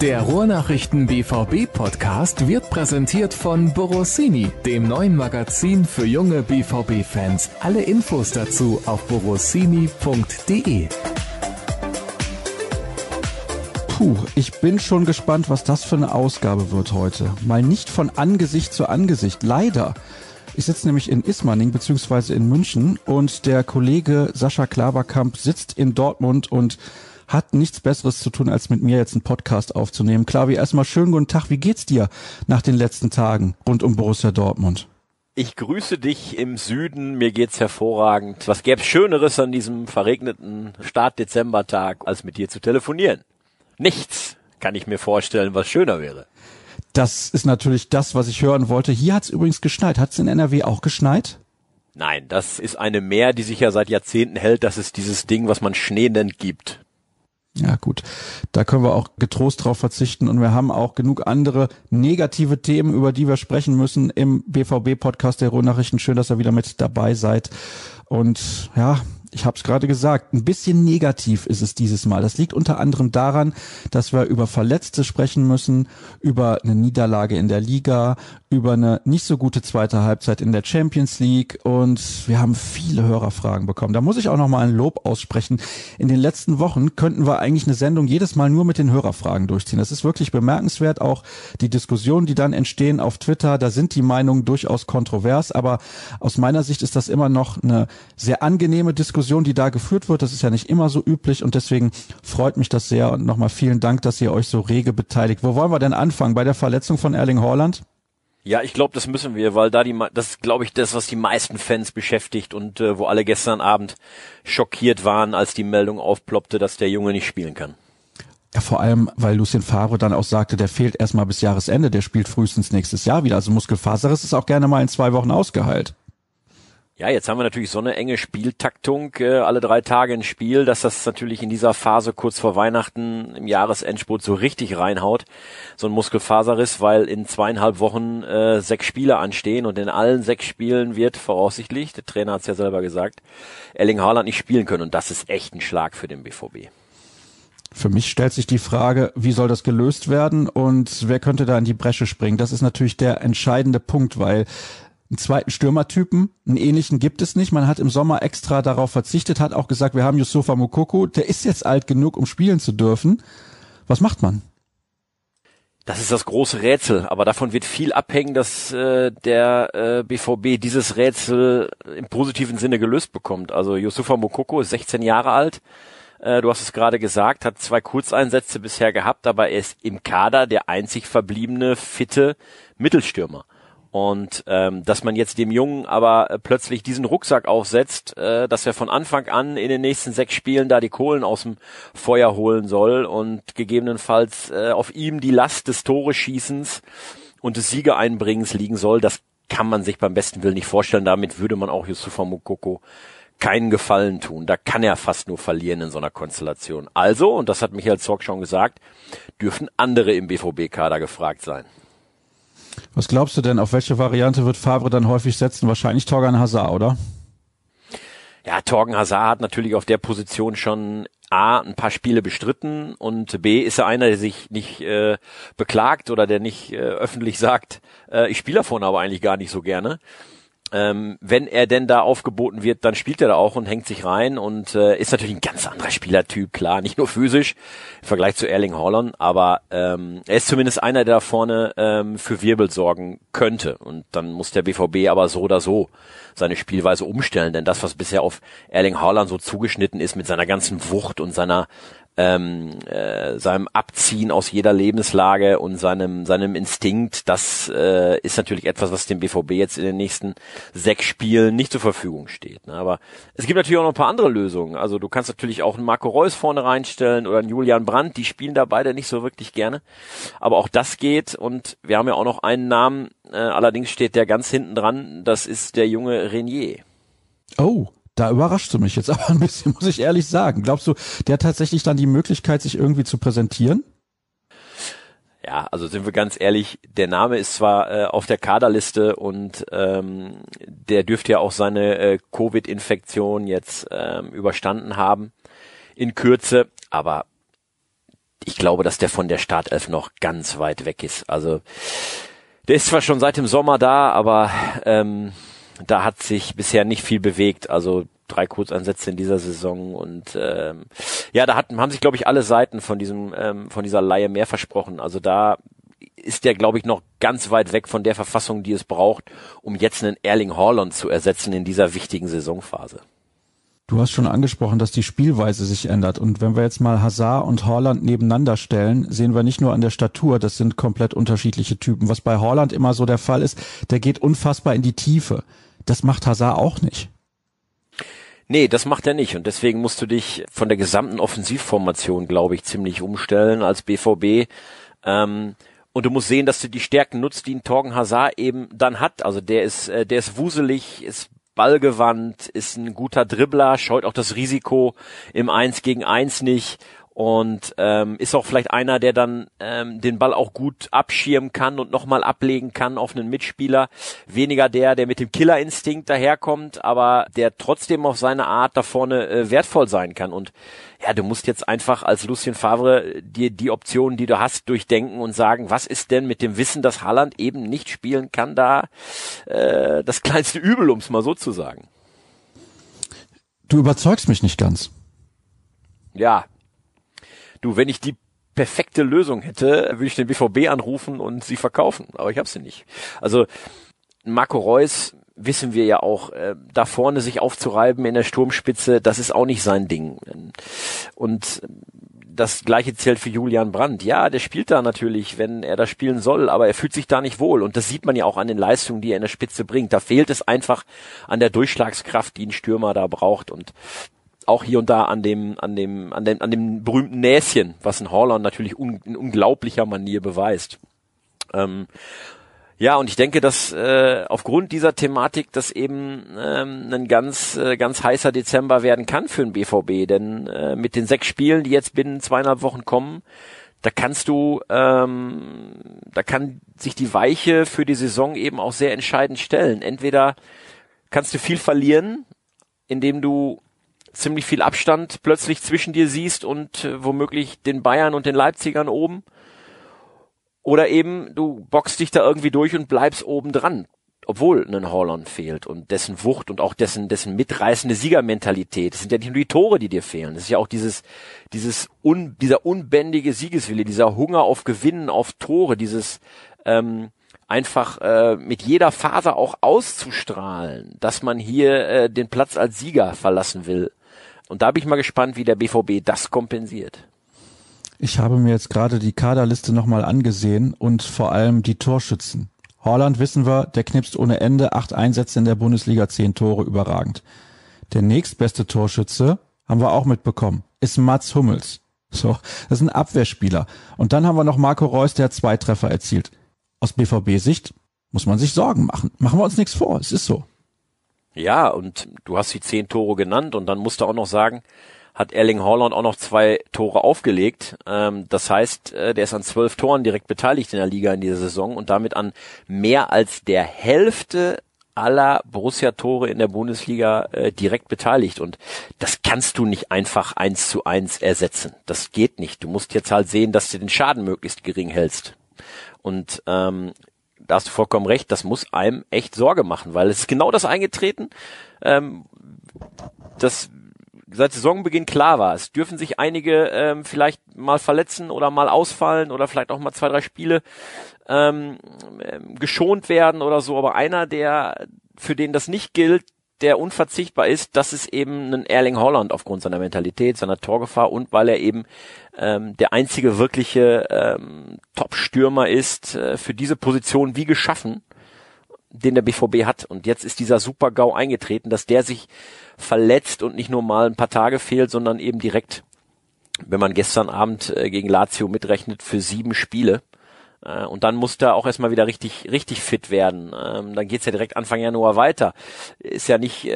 Der Ruhrnachrichten BVB Podcast wird präsentiert von Borossini, dem neuen Magazin für junge BVB Fans. Alle Infos dazu auf borossini.de. Puh, ich bin schon gespannt, was das für eine Ausgabe wird heute. Mal nicht von Angesicht zu Angesicht, leider. Ich sitze nämlich in Ismaning bzw. in München und der Kollege Sascha Klaverkamp sitzt in Dortmund und hat nichts Besseres zu tun, als mit mir jetzt einen Podcast aufzunehmen. Klavi, erstmal schönen guten Tag. Wie geht's dir nach den letzten Tagen rund um Borussia Dortmund? Ich grüße dich im Süden, mir geht's hervorragend. Was gäb's Schöneres an diesem verregneten Start-Dezembertag, als mit dir zu telefonieren? Nichts kann ich mir vorstellen, was schöner wäre. Das ist natürlich das, was ich hören wollte. Hier hat's übrigens geschneit. Hat's in NRW auch geschneit? Nein, das ist eine Mär, die sich ja seit Jahrzehnten hält. Das ist dieses Ding, was man Schnee nennt, gibt. Ja gut, da können wir auch getrost drauf verzichten und wir haben auch genug andere negative Themen, über die wir sprechen müssen im BVB-Podcast der Ruhrnachrichten. Schön, dass ihr wieder mit dabei seid. Und ja, ich habe es gerade gesagt, ein bisschen negativ ist es dieses Mal. Das liegt unter anderem daran, dass wir über Verletzte sprechen müssen, über eine Niederlage in der Liga, über eine nicht so gute zweite Halbzeit in der Champions League und wir haben viele Hörerfragen bekommen. Da muss ich auch nochmal ein Lob aussprechen. In den letzten Wochen könnten wir eigentlich eine Sendung jedes Mal nur mit den Hörerfragen durchziehen. Das ist wirklich bemerkenswert, auch die Diskussionen, die dann entstehen auf Twitter, da sind die Meinungen durchaus kontrovers, aber aus meiner Sicht ist das immer noch eine sehr angenehme Diskussion, die da geführt wird. Das ist ja nicht immer so üblich und deswegen freut mich das sehr und nochmal vielen Dank, dass ihr euch so rege beteiligt. Wo wollen wir denn anfangen? Bei der Verletzung von Erling Haaland? Ja, ich glaube, das müssen wir, weil das ist, glaube ich, das, was die meisten Fans beschäftigt und wo alle gestern Abend schockiert waren, als die Meldung aufploppte, dass der Junge nicht spielen kann. Ja, vor allem, weil Lucien Favre dann auch sagte, der fehlt erstmal bis Jahresende, der spielt frühestens nächstes Jahr wieder. Also Muskelfaserriss ist auch gerne mal in 2 Wochen ausgeheilt. Ja, jetzt haben wir natürlich so eine enge Spieltaktung, alle 3 Tage ein Spiel, dass das natürlich in dieser Phase kurz vor Weihnachten im Jahresendspurt so richtig reinhaut, so ein Muskelfaserriss, weil in 2,5 Wochen 6 Spiele anstehen und in allen 6 Spielen wird voraussichtlich, der Trainer hat's ja selber gesagt, Erling Haaland nicht spielen können und das ist echt ein Schlag für den BVB. Für mich stellt sich die Frage, wie soll das gelöst werden und wer könnte da in die Bresche springen? Das ist natürlich der entscheidende Punkt, weil einen zweiten Stürmertypen, einen ähnlichen gibt es nicht. Man hat im Sommer extra darauf verzichtet, hat auch gesagt, wir haben Yusufa Moukoko, der ist jetzt alt genug, um spielen zu dürfen. Was macht man? Das ist das große Rätsel, aber davon wird viel abhängen, dass der BVB dieses Rätsel im positiven Sinne gelöst bekommt. Also Yusufa Moukoko ist 16 Jahre alt, du hast es gerade gesagt, hat 2 Kurzeinsätze bisher gehabt, aber er ist im Kader der einzig verbliebene fitte Mittelstürmer. Und dass man jetzt dem Jungen aber plötzlich diesen Rucksack aufsetzt, dass er von Anfang an in den nächsten 6 Spielen da die Kohlen aus dem Feuer holen soll und gegebenenfalls auf ihm die Last des Tore-Schießens und des Siegereinbringens liegen soll, das kann man sich beim besten Willen nicht vorstellen. Damit würde man auch Yusufa Moukoko keinen Gefallen tun. Da kann er fast nur verlieren in so einer Konstellation. Also, und das hat Michael Zorc schon gesagt, dürfen andere im BVB-Kader gefragt sein. Was glaubst du denn, auf welche Variante wird Favre dann häufig setzen? Wahrscheinlich Torgan Hazard, oder? Ja, Torgan Hazard hat natürlich auf der Position schon A, ein paar Spiele bestritten und B, ist er einer, der sich nicht beklagt oder der nicht öffentlich sagt, ich spiele davon aber eigentlich gar nicht so gerne. Wenn er denn da aufgeboten wird, dann spielt er da auch und hängt sich rein und ist natürlich ein ganz anderer Spielertyp, klar, nicht nur physisch im Vergleich zu Erling Haaland, aber er ist zumindest einer, der da vorne für Wirbel sorgen könnte und dann muss der BVB aber so oder so seine Spielweise umstellen, denn das, was bisher auf Erling Haaland so zugeschnitten ist mit seiner ganzen Wucht und seinem Abziehen aus jeder Lebenslage und seinem Instinkt, das ist natürlich etwas, was dem BVB jetzt in den nächsten 6 Spielen nicht zur Verfügung steht. Ne? Aber es gibt natürlich auch noch ein paar andere Lösungen. Also du kannst natürlich auch einen Marco Reus vorne reinstellen oder einen Julian Brandt, die spielen da beide nicht so wirklich gerne. Aber auch das geht und wir haben ja auch noch einen Namen, allerdings steht der ganz hinten dran, das ist der junge Renier. Oh, da überraschst du mich jetzt aber ein bisschen, muss ich ehrlich sagen. Glaubst du, der hat tatsächlich dann die Möglichkeit, sich irgendwie zu präsentieren? Ja, also sind wir ganz ehrlich, der Name ist zwar auf der Kaderliste und der dürfte ja auch seine Covid-Infektion jetzt überstanden haben in Kürze, aber ich glaube, dass der von der Startelf noch ganz weit weg ist. Also der ist zwar schon seit dem Sommer da, aber da hat sich bisher nicht viel bewegt. Also 3 Kurzeinsätze in dieser Saison und ja, da haben sich, glaube ich, alle Seiten von diesem von dieser Leihe mehr versprochen. Also da ist der, glaube ich, noch ganz weit weg von der Verfassung, die es braucht, um jetzt einen Erling Haaland zu ersetzen in dieser wichtigen Saisonphase. Du hast schon angesprochen, dass die Spielweise sich ändert. Und wenn wir jetzt mal Hazard und Haaland nebeneinander stellen, sehen wir nicht nur an der Statur, das sind komplett unterschiedliche Typen. Was bei Haaland immer so der Fall ist, der geht unfassbar in die Tiefe. Das macht Hazard auch nicht. Nee, das macht er nicht und deswegen musst du dich von der gesamten Offensivformation, glaube ich, ziemlich umstellen als BVB und du musst sehen, dass du die Stärken nutzt, die ein Torgen Hazard eben dann hat. Also der ist wuselig, ist ballgewandt, ist ein guter Dribbler, scheut auch das Risiko im 1 gegen 1 nicht und ist auch vielleicht einer, der dann den Ball auch gut abschirmen kann und nochmal ablegen kann auf einen Mitspieler. Weniger der mit dem Killerinstinkt daherkommt, aber der trotzdem auf seine Art da vorne wertvoll sein kann. Und ja, du musst jetzt einfach als Lucien Favre dir die Optionen, die du hast, durchdenken und sagen, was ist denn mit dem Wissen, dass Haaland eben nicht spielen kann, da das kleinste Übel, um es mal so zu sagen. Du überzeugst mich nicht ganz. Ja, du, wenn ich die perfekte Lösung hätte, würde ich den BVB anrufen und sie verkaufen, aber ich habe sie nicht. Also Marco Reus, wissen wir ja auch, da vorne sich aufzureiben in der Sturmspitze, das ist auch nicht sein Ding. Und das Gleiche zählt für Julian Brandt. Ja, der spielt da natürlich, wenn er da spielen soll, aber er fühlt sich da nicht wohl. Und das sieht man ja auch an den Leistungen, die er in der Spitze bringt. Da fehlt es einfach an der Durchschlagskraft, die ein Stürmer da braucht. Und auch hier und da an dem berühmten Näschen, was ein Haaland natürlich in unglaublicher Manier beweist. Ja, und ich denke, dass aufgrund dieser Thematik das eben ein ganz heißer Dezember werden kann für den BVB, denn mit den 6 Spielen, die jetzt binnen 2,5 Wochen kommen, da kann sich die Weiche für die Saison eben auch sehr entscheidend stellen. Entweder kannst du viel verlieren, indem du ziemlich viel Abstand plötzlich zwischen dir siehst und womöglich den Bayern und den Leipzigern oben. Oder eben, du boxst dich da irgendwie durch und bleibst oben dran, obwohl ein Haaland fehlt und dessen Wucht und auch dessen mitreißende Siegermentalität. Es sind ja nicht nur die Tore, die dir fehlen. Es ist ja auch dieser unbändige Siegeswille, dieser Hunger auf Gewinnen, auf Tore, dieses einfach mit jeder Faser auch auszustrahlen, dass man hier den Platz als Sieger verlassen will. Und da bin ich mal gespannt, wie der BVB das kompensiert. Ich habe mir jetzt gerade die Kaderliste nochmal angesehen und vor allem die Torschützen. Haaland wissen wir, der knipst ohne Ende, 8 Einsätze in der Bundesliga, 10 Tore, überragend. Der nächstbeste Torschütze, haben wir auch mitbekommen, ist Mats Hummels. So, das ist ein Abwehrspieler. Und dann haben wir noch Marco Reus, der hat 2 Treffer erzielt. Aus BVB-Sicht muss man sich Sorgen machen. Machen wir uns nichts vor, es ist so. Ja, und du hast die 10 Tore genannt und dann musst du auch noch sagen, hat Erling Haaland auch noch 2 Tore aufgelegt. Das heißt, der ist an 12 Toren direkt beteiligt in der Liga in dieser Saison und damit an mehr als der Hälfte aller Borussia-Tore in der Bundesliga direkt beteiligt. Und das kannst du nicht einfach 1:1 ersetzen. Das geht nicht. Du musst jetzt halt sehen, dass du den Schaden möglichst gering hältst. Und da hast du vollkommen recht, das muss einem echt Sorge machen, weil es ist genau das eingetreten, das seit Saisonbeginn klar war. Es dürfen sich einige vielleicht mal verletzen oder mal ausfallen oder vielleicht auch mal 2, 3 Spiele geschont werden oder so, aber einer, für den das nicht gilt, der unverzichtbar ist, das ist eben ein Erling Haaland aufgrund seiner Mentalität, seiner Torgefahr und weil er eben der einzige wirkliche Top-Stürmer ist, für diese Position wie geschaffen, den der BVB hat. Und jetzt ist dieser Super-GAU eingetreten, dass der sich verletzt und nicht nur mal ein paar Tage fehlt, sondern eben direkt, wenn man gestern Abend gegen Lazio mitrechnet, für 7 Spiele. Und dann muss er auch erstmal wieder richtig fit werden. Dann geht's ja direkt Anfang Januar weiter. Ist ja nicht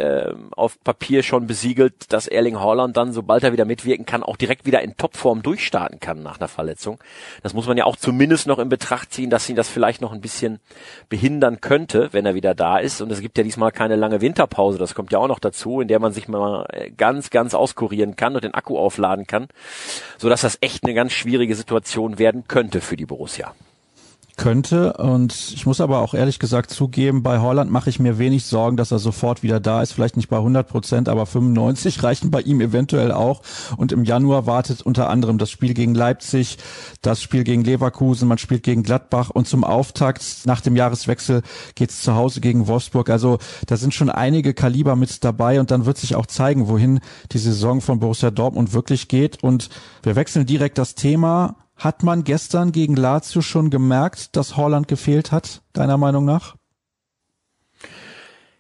auf Papier schon besiegelt, dass Erling Haaland dann, sobald er wieder mitwirken kann, auch direkt wieder in Topform durchstarten kann nach einer Verletzung. Das muss man ja auch zumindest noch in Betracht ziehen, dass ihn das vielleicht noch ein bisschen behindern könnte, wenn er wieder da ist. Und es gibt ja diesmal keine lange Winterpause, das kommt ja auch noch dazu, in der man sich mal ganz auskurieren kann und den Akku aufladen kann, sodass das echt eine ganz schwierige Situation werden könnte für die Borussia. Könnte, und ich muss aber auch ehrlich gesagt zugeben, bei Haaland mache ich mir wenig Sorgen, dass er sofort wieder da ist, vielleicht nicht bei 100%, aber 95 reichen bei ihm eventuell auch, und im Januar wartet unter anderem das Spiel gegen Leipzig, das Spiel gegen Leverkusen, man spielt gegen Gladbach und zum Auftakt nach dem Jahreswechsel geht's zu Hause gegen Wolfsburg, also da sind schon einige Kaliber mit dabei und dann wird sich auch zeigen, wohin die Saison von Borussia Dortmund wirklich geht, und wir wechseln direkt das Thema. Hat man gestern gegen Lazio schon gemerkt, dass Haaland gefehlt hat, deiner Meinung nach?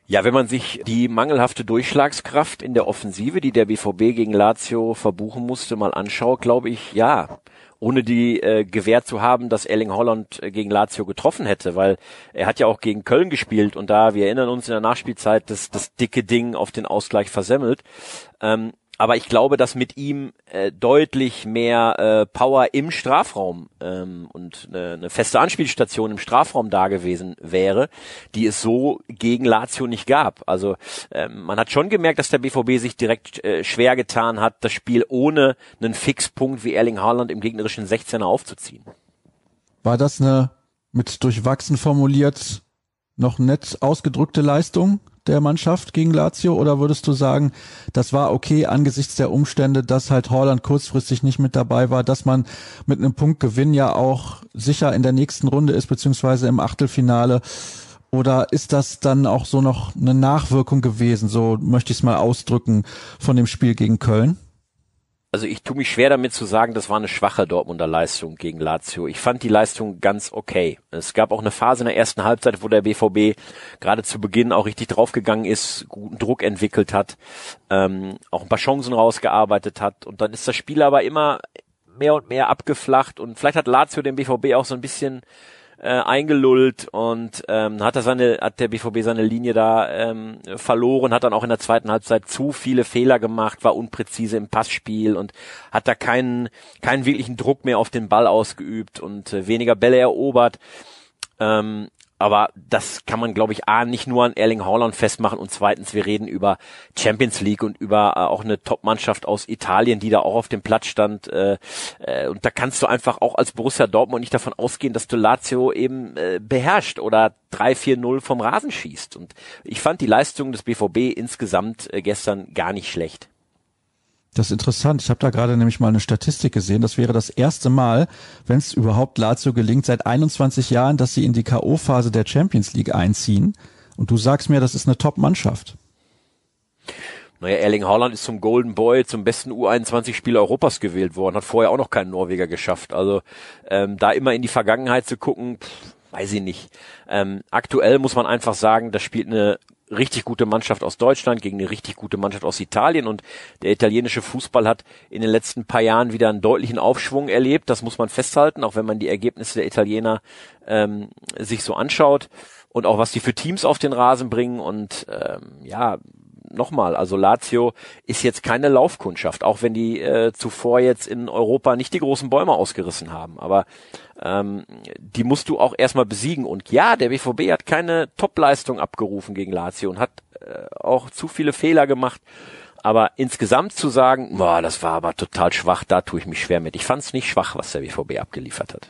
Ja, wenn man sich die mangelhafte Durchschlagskraft in der Offensive, die der BVB gegen Lazio verbuchen musste, mal anschaut, glaube ich, ja. Ohne die Gewähr zu haben, dass Erling Haaland gegen Lazio getroffen hätte, weil er hat ja auch gegen Köln gespielt und da, wir erinnern uns, in der Nachspielzeit das dicke Ding auf den Ausgleich versemmelt. Aber ich glaube, dass mit ihm deutlich mehr Power im Strafraum und eine feste Anspielstation im Strafraum da gewesen wäre, die es so gegen Lazio nicht gab. Also man hat schon gemerkt, dass der BVB sich direkt schwer getan hat, das Spiel ohne einen Fixpunkt wie Erling Haaland im gegnerischen 16er aufzuziehen. War das eine, mit durchwachsen formuliert, noch nett ausgedrückte Leistung der Mannschaft gegen Lazio, oder würdest du sagen, das war okay angesichts der Umstände, dass halt Haaland kurzfristig nicht mit dabei war, dass man mit einem Punktgewinn ja auch sicher in der nächsten Runde ist, beziehungsweise im Achtelfinale, oder ist das dann auch so noch eine Nachwirkung gewesen, so möchte ich es mal ausdrücken, von dem Spiel gegen Köln? Also ich tue mich schwer damit zu sagen, das war eine schwache Dortmunder Leistung gegen Lazio. Ich fand die Leistung ganz okay. Es gab auch eine Phase in der ersten Halbzeit, wo der BVB gerade zu Beginn auch richtig draufgegangen ist, guten Druck entwickelt hat, auch ein paar Chancen rausgearbeitet hat. Und dann ist das Spiel aber immer mehr und mehr abgeflacht. Und vielleicht hat Lazio den BVB auch so ein bisschen eingelullt und hat der BVB seine Linie da verloren, hat dann auch in der zweiten Halbzeit zu viele Fehler gemacht, war unpräzise im Passspiel und hat da keinen wirklichen Druck mehr auf den Ball ausgeübt und weniger Bälle erobert. Aber das kann man, glaube ich, nicht nur an Erling Haaland festmachen, und zweitens, wir reden über Champions League und über auch eine Top-Mannschaft aus Italien, die da auch auf dem Platz stand. Und da kannst du einfach auch als Borussia Dortmund nicht davon ausgehen, dass du Lazio eben beherrscht oder 3-4-0 vom Rasen schießt. Und ich fand die Leistung des BVB insgesamt gestern gar nicht schlecht. Das ist interessant. Ich habe da gerade nämlich mal eine Statistik gesehen. Das wäre das erste Mal, wenn es überhaupt Lazio gelingt, seit 21 Jahren, dass sie in die K.O.-Phase der Champions League einziehen. Und du sagst mir, das ist eine Top-Mannschaft. Naja, Erling Haaland ist zum Golden Boy, zum besten U21-Spieler Europas gewählt worden. Hat vorher auch noch keinen Norweger geschafft. Also da immer in die Vergangenheit zu gucken, weiß ich nicht. Aktuell muss man einfach sagen, das spielt eine richtig gute Mannschaft aus Deutschland gegen eine richtig gute Mannschaft aus Italien, und der italienische Fußball hat in den letzten paar Jahren wieder einen deutlichen Aufschwung erlebt, das muss man festhalten, auch wenn man die Ergebnisse der Italiener sich so anschaut und auch was die für Teams auf den Rasen bringen, und ja, nochmal, also Lazio ist jetzt keine Laufkundschaft, auch wenn die zuvor jetzt in Europa nicht die großen Bäume ausgerissen haben, aber die musst du auch erstmal besiegen, und ja, der BVB hat keine Topleistung abgerufen gegen Lazio und hat auch zu viele Fehler gemacht, aber insgesamt zu sagen, boah, das war aber total schwach, da tue ich mich schwer mit. Ich fand es nicht schwach, was der BVB abgeliefert hat.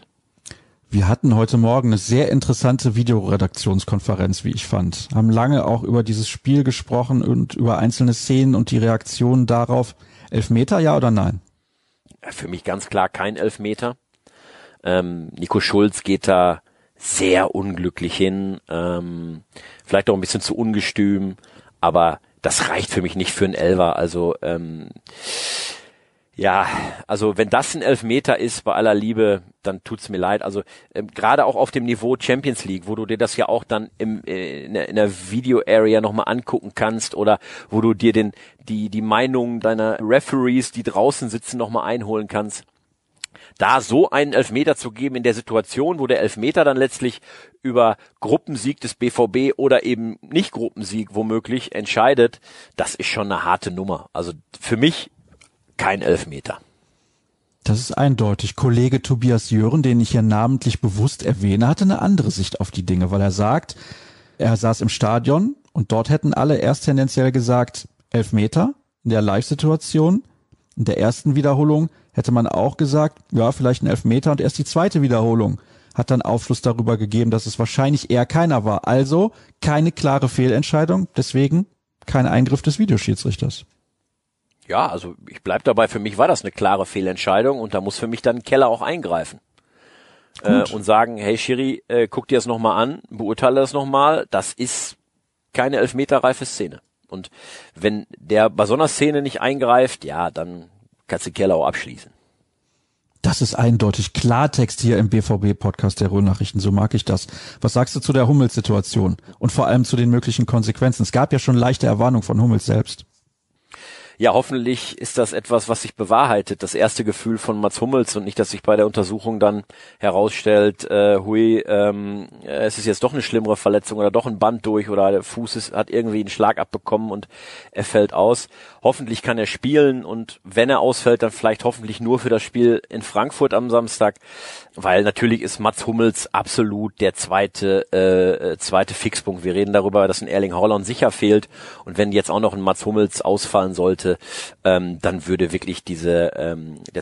Wir hatten heute Morgen eine sehr interessante Videoredaktionskonferenz, wie ich fand. Haben lange auch über dieses Spiel gesprochen und über einzelne Szenen und die Reaktionen darauf. Elfmeter, ja oder nein? Für mich ganz klar kein Elfmeter. Nico Schulz geht da sehr unglücklich hin. Vielleicht auch ein bisschen zu ungestüm. Aber das reicht für mich nicht für einen Elfer. Also ja, also wenn das ein Elfmeter ist, bei aller Liebe, dann tut's mir leid. Also gerade auch auf dem Niveau Champions League, wo du dir das ja auch dann in der Video-Area nochmal angucken kannst oder wo du dir die Meinungen deiner Referees, die draußen sitzen, nochmal einholen kannst. da so einen Elfmeter zu geben in der Situation, wo der Elfmeter dann letztlich über Gruppensieg des BVB oder eben nicht Gruppensieg womöglich entscheidet, das ist schon eine harte Nummer. Also für mich kein Elfmeter. Das ist eindeutig. Kollege Tobias Jören, den ich hier namentlich bewusst erwähne, hatte eine andere Sicht auf die Dinge, weil er sagt, er saß im Stadion und dort hätten alle erst tendenziell gesagt, Elfmeter in der Live-Situation. In der ersten Wiederholung hätte man auch gesagt, ja, vielleicht ein Elfmeter, und erst die zweite Wiederholung hat dann Aufschluss darüber gegeben, dass es wahrscheinlich eher keiner war. Also keine klare Fehlentscheidung, deswegen kein Eingriff des Videoschiedsrichters. Ja, also ich bleib dabei, für mich war das eine klare Fehlentscheidung und da muss für mich dann Keller auch eingreifen und sagen, hey Schiri, guck dir das nochmal an, beurteile das nochmal, das ist keine elfmeterreife Szene. Und wenn der bei so einer Szene nicht eingreift, ja, dann kannst du Keller auch abschließen. Das ist eindeutig Klartext hier im BVB-Podcast der Ruhrnachrichten, so mag ich das. Was sagst du zu der Hummels-Situation und vor allem zu den möglichen Konsequenzen? Es gab ja schon leichte Erwarnung von Hummels selbst. Ja, hoffentlich ist das etwas, was sich bewahrheitet, das erste Gefühl von Mats Hummels, und nicht, dass sich bei der Untersuchung dann herausstellt, es ist jetzt doch eine schlimmere Verletzung oder doch ein Band durch oder der Fuß hat irgendwie einen Schlag abbekommen und er fällt aus. Hoffentlich kann er spielen und wenn er ausfällt, dann vielleicht hoffentlich nur für das Spiel in Frankfurt am Samstag, weil natürlich ist Mats Hummels absolut der zweite Fixpunkt. Wir reden darüber, dass ein Erling Haaland sicher fehlt, und wenn jetzt auch noch ein Mats Hummels ausfallen sollte, dann würde wirklich der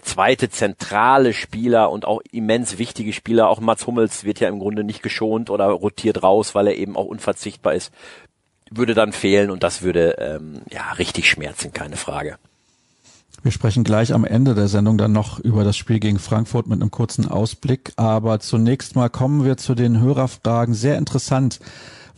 zweite zentrale Spieler und auch immens wichtige Spieler, auch Mats Hummels wird ja im Grunde nicht geschont oder rotiert raus, weil er eben auch unverzichtbar ist, würde dann fehlen, und das würde richtig schmerzen, keine Frage. Wir sprechen gleich am Ende der Sendung dann noch über das Spiel gegen Frankfurt mit einem kurzen Ausblick, aber zunächst mal kommen wir zu den Hörerfragen. Sehr interessant,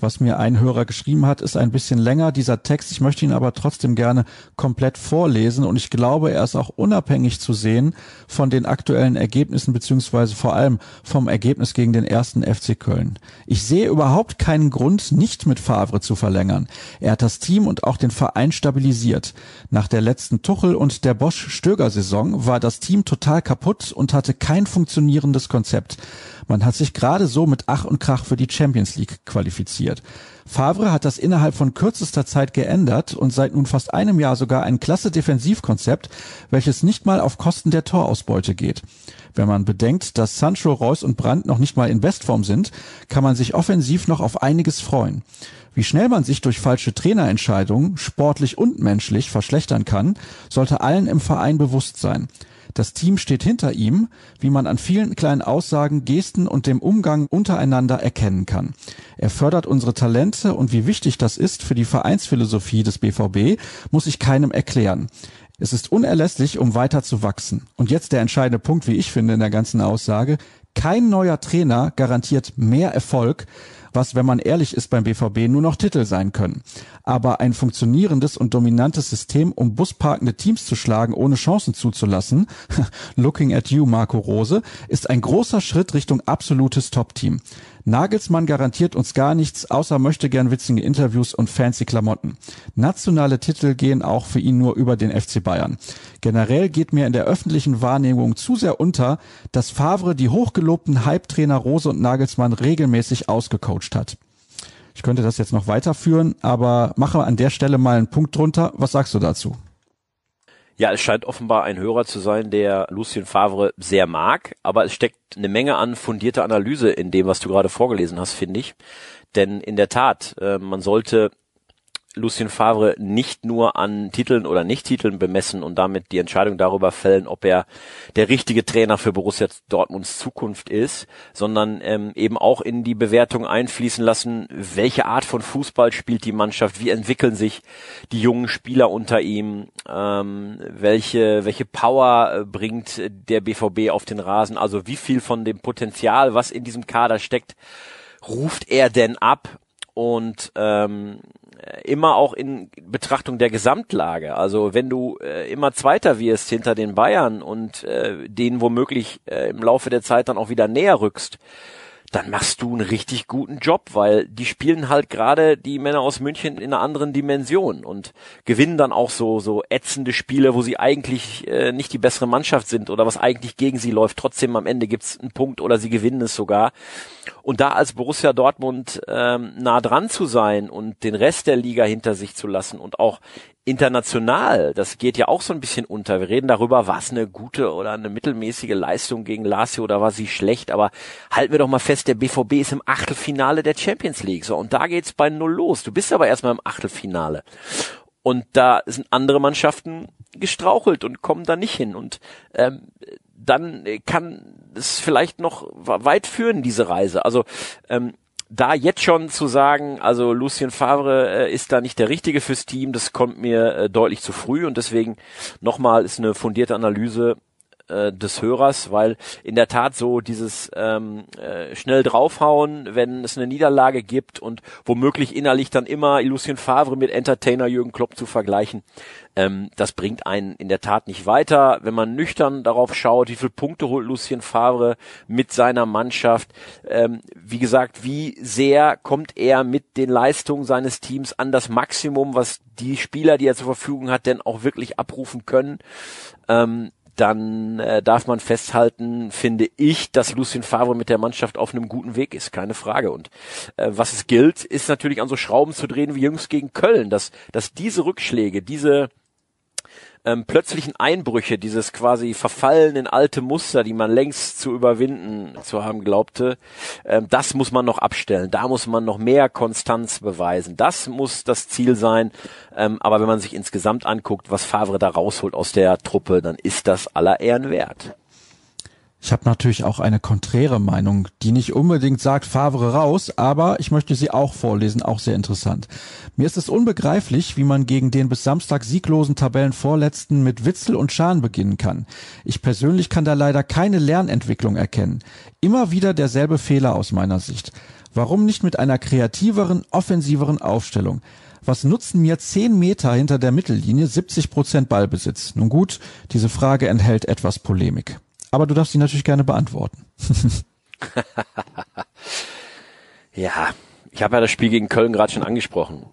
was mir ein Hörer geschrieben hat, ist ein bisschen länger, dieser Text. Ich möchte ihn aber trotzdem gerne komplett vorlesen, und ich glaube, er ist auch unabhängig zu sehen von den aktuellen Ergebnissen beziehungsweise vor allem vom Ergebnis gegen den 1. FC Köln. Ich sehe überhaupt keinen Grund, nicht mit Favre zu verlängern. Er hat das Team und auch den Verein stabilisiert. Nach der letzten Tuchel- und der Bosch-Stöger-Saison war das Team total kaputt und hatte kein funktionierendes Konzept. Man hat sich gerade so mit Ach und Krach für die Champions League qualifiziert. Favre hat das innerhalb von kürzester Zeit geändert und seit nun fast einem Jahr sogar ein klasse Defensivkonzept, welches nicht mal auf Kosten der Torausbeute geht. Wenn man bedenkt, dass Sancho, Reus und Brandt noch nicht mal in Bestform sind, kann man sich offensiv noch auf einiges freuen. Wie schnell man sich durch falsche Trainerentscheidungen, sportlich und menschlich, verschlechtern kann, sollte allen im Verein bewusst sein. Das Team steht hinter ihm, wie man an vielen kleinen Aussagen, Gesten und dem Umgang untereinander erkennen kann. Er fördert unsere Talente, und wie wichtig das ist für die Vereinsphilosophie des BVB, muss ich keinem erklären. Es ist unerlässlich, um weiter zu wachsen. Und jetzt der entscheidende Punkt, wie ich finde, in der ganzen Aussage: Kein neuer Trainer garantiert mehr Erfolg, was, wenn man ehrlich ist, beim BVB nur noch Titel sein können. Aber ein funktionierendes und dominantes System, um busparkende Teams zu schlagen, ohne Chancen zuzulassen, looking at you, Marco Rose, ist ein großer Schritt Richtung absolutes Top-Team. Nagelsmann garantiert uns gar nichts, außer möchte gern witzige Interviews und fancy Klamotten. Nationale Titel gehen auch für ihn nur über den FC Bayern. Generell geht mir in der öffentlichen Wahrnehmung zu sehr unter, dass Favre die hochgelobten Hype-Trainer Rose und Nagelsmann regelmäßig ausgecoacht hat. Ich könnte das jetzt noch weiterführen, aber mache an der Stelle mal einen Punkt drunter. Was sagst du dazu? Ja, es scheint offenbar ein Hörer zu sein, der Lucien Favre sehr mag, aber es steckt eine Menge an fundierter Analyse in dem, was du gerade vorgelesen hast, finde ich. Denn in der Tat, man sollte Lucien Favre nicht nur an Titeln oder Nicht-Titeln bemessen und damit die Entscheidung darüber fällen, ob er der richtige Trainer für Borussia Dortmunds Zukunft ist, sondern eben auch in die Bewertung einfließen lassen, welche Art von Fußball spielt die Mannschaft, wie entwickeln sich die jungen Spieler unter ihm, welche Power bringt der BVB auf den Rasen, also wie viel von dem Potenzial, was in diesem Kader steckt, ruft er denn ab, und immer auch in Betrachtung der Gesamtlage. Also wenn du immer Zweiter wirst hinter den Bayern und denen womöglich im Laufe der Zeit dann auch wieder näher rückst, dann machst du einen richtig guten Job, weil die spielen halt gerade die Männer aus München in einer anderen Dimension und gewinnen dann auch so ätzende Spiele, wo sie eigentlich nicht die bessere Mannschaft sind oder was eigentlich gegen sie läuft. Trotzdem am Ende gibt's einen Punkt oder sie gewinnen es sogar. Und da als Borussia Dortmund nah dran zu sein und den Rest der Liga hinter sich zu lassen und auch international, das geht ja auch so ein bisschen unter. Wir reden darüber, war es eine gute oder eine mittelmäßige Leistung gegen Lazio oder war sie schlecht, aber halten wir doch mal fest, der BVB ist im Achtelfinale der Champions League. So, und da geht's bei Null los. Du bist aber erstmal im Achtelfinale. Und da sind andere Mannschaften gestrauchelt und kommen da nicht hin. Und dann kann es vielleicht noch weit führen, diese Reise. Also da jetzt schon zu sagen, also Lucien Favre ist da nicht der Richtige fürs Team, das kommt mir deutlich zu früh. Und deswegen nochmal ist eine fundierte Analyse des Hörers, weil in der Tat so dieses schnell draufhauen, wenn es eine Niederlage gibt und womöglich innerlich dann immer Lucien Favre mit Entertainer Jürgen Klopp zu vergleichen, das bringt einen in der Tat nicht weiter. Wenn man nüchtern darauf schaut, wie viele Punkte holt Lucien Favre mit seiner Mannschaft, wie gesagt, wie sehr kommt er mit den Leistungen seines Teams an das Maximum, was die Spieler, die er zur Verfügung hat, denn auch wirklich abrufen können, dann darf man festhalten, finde ich, dass Lucien Favre mit der Mannschaft auf einem guten Weg ist, keine Frage. Und was es gilt, ist natürlich an so Schrauben zu drehen wie jüngst gegen Köln, dass diese Rückschläge, diese plötzlichen Einbrüche, dieses quasi Verfallen in alte Muster, die man längst zu überwinden zu haben glaubte, das muss man noch abstellen, da muss man noch mehr Konstanz beweisen, das muss das Ziel sein, aber wenn man sich insgesamt anguckt, was Favre da rausholt aus der Truppe, dann ist das aller Ehren wert. Ich habe natürlich auch eine konträre Meinung, die nicht unbedingt sagt, Favre raus, aber ich möchte sie auch vorlesen, auch sehr interessant. Mir ist es unbegreiflich, wie man gegen den bis Samstag sieglosen Tabellenvorletzten mit Witzel und Schahn beginnen kann. Ich persönlich kann da leider keine Lernentwicklung erkennen. Immer wieder derselbe Fehler aus meiner Sicht. Warum nicht mit einer kreativeren, offensiveren Aufstellung? Was nutzen mir 10 Meter hinter der Mittellinie 70% Ballbesitz? Nun gut, diese Frage enthält etwas Polemik. Aber du darfst ihn natürlich gerne beantworten. Ja, ich habe ja das Spiel gegen Köln gerade schon angesprochen.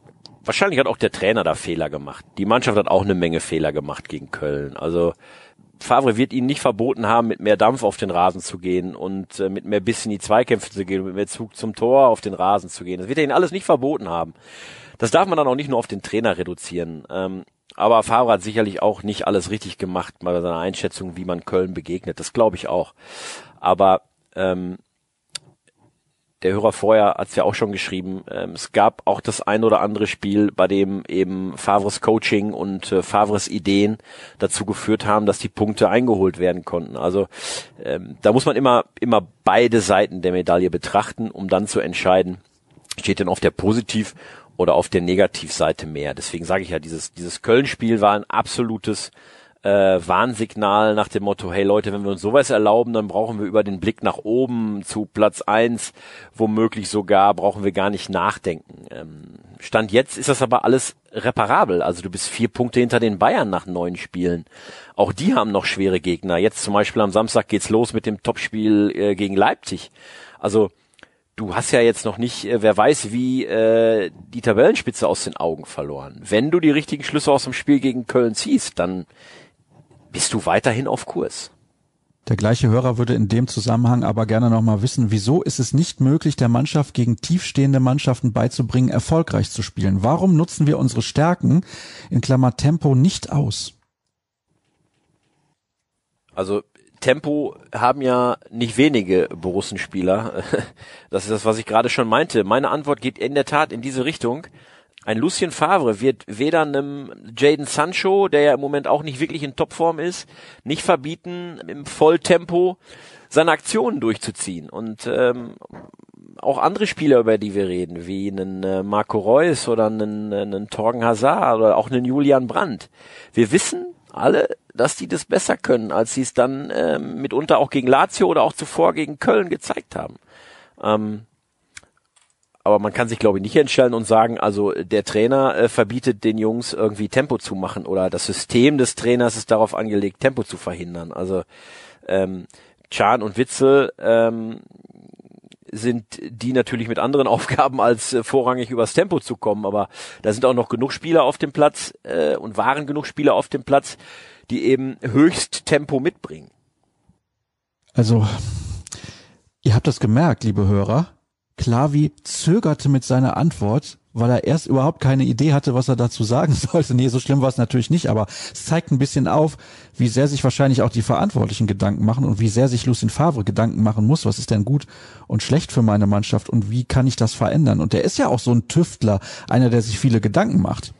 Wahrscheinlich hat auch der Trainer da Fehler gemacht. Die Mannschaft hat auch eine Menge Fehler gemacht gegen Köln. Also Favre wird ihnen nicht verboten haben, mit mehr Dampf auf den Rasen zu gehen und mit mehr Biss in die Zweikämpfe zu gehen, mit mehr Zug zum Tor auf den Rasen zu gehen. Das wird er ihnen alles nicht verboten haben. Das darf man dann auch nicht nur auf den Trainer reduzieren. Aber Favre hat sicherlich auch nicht alles richtig gemacht bei seiner Einschätzung, wie man Köln begegnet. Das glaube ich auch. Aber der Hörer vorher hat es ja auch schon geschrieben, es gab auch das ein oder andere Spiel, bei dem eben Favres Coaching und Favres Ideen dazu geführt haben, dass die Punkte eingeholt werden konnten. Also da muss man immer beide Seiten der Medaille betrachten, um dann zu entscheiden, steht denn auf der Positiv- oder auf der Negativseite mehr. Deswegen sage ich ja, dieses Köln-Spiel war ein absolutes Warnsignal nach dem Motto, hey Leute, wenn wir uns sowas erlauben, dann brauchen wir über den Blick nach oben zu Platz 1, womöglich sogar, brauchen wir gar nicht nachdenken. Stand jetzt ist das aber alles reparabel. Also du bist 4 Punkte hinter den Bayern nach 9 Spielen. Auch die haben noch schwere Gegner. Jetzt zum Beispiel am Samstag geht's los mit dem Topspiel gegen Leipzig. Also du hast ja jetzt noch nicht, wer weiß wie, die Tabellenspitze aus den Augen verloren. Wenn du die richtigen Schlüsse aus dem Spiel gegen Köln ziehst, dann bist du weiterhin auf Kurs. Der gleiche Hörer würde in dem Zusammenhang aber gerne nochmal wissen, wieso ist es nicht möglich, der Mannschaft gegen tiefstehende Mannschaften beizubringen, erfolgreich zu spielen? Warum nutzen wir unsere Stärken, in Klammer Tempo, nicht aus? Also Tempo haben ja nicht wenige Borussen-Spieler. Das ist das, was ich gerade schon meinte. Meine Antwort geht in der Tat in diese Richtung. Ein Lucien Favre wird weder einem Jadon Sancho, der ja im Moment auch nicht wirklich in Topform ist, nicht verbieten, im Volltempo seine Aktionen durchzuziehen. Und auch andere Spieler, über die wir reden, wie einen Marco Reus oder einen Torgen Hazard oder auch einen Julian Brandt. Wir wissen alle, dass die das besser können, als sie es dann mitunter auch gegen Lazio oder auch zuvor gegen Köln gezeigt haben. Aber man kann sich, glaube ich, nicht entscheiden und sagen, also der Trainer verbietet den Jungs irgendwie Tempo zu machen oder das System des Trainers ist darauf angelegt, Tempo zu verhindern. Also Can und Witzel sind die natürlich mit anderen Aufgaben als vorrangig übers Tempo zu kommen, aber da sind auch noch genug Spieler auf dem Platz und waren genug Spieler auf dem Platz, die eben höchst Tempo mitbringen. Also, ihr habt das gemerkt, liebe Hörer, Klavi zögerte mit seiner Antwort, weil er erst überhaupt keine Idee hatte, was er dazu sagen sollte. Nee, so schlimm war es natürlich nicht, aber es zeigt ein bisschen auf, wie sehr sich wahrscheinlich auch die Verantwortlichen Gedanken machen und wie sehr sich Lucien Favre Gedanken machen muss, was ist denn gut und schlecht für meine Mannschaft und wie kann ich das verändern? Und der ist ja auch so ein Tüftler, einer, der sich viele Gedanken macht.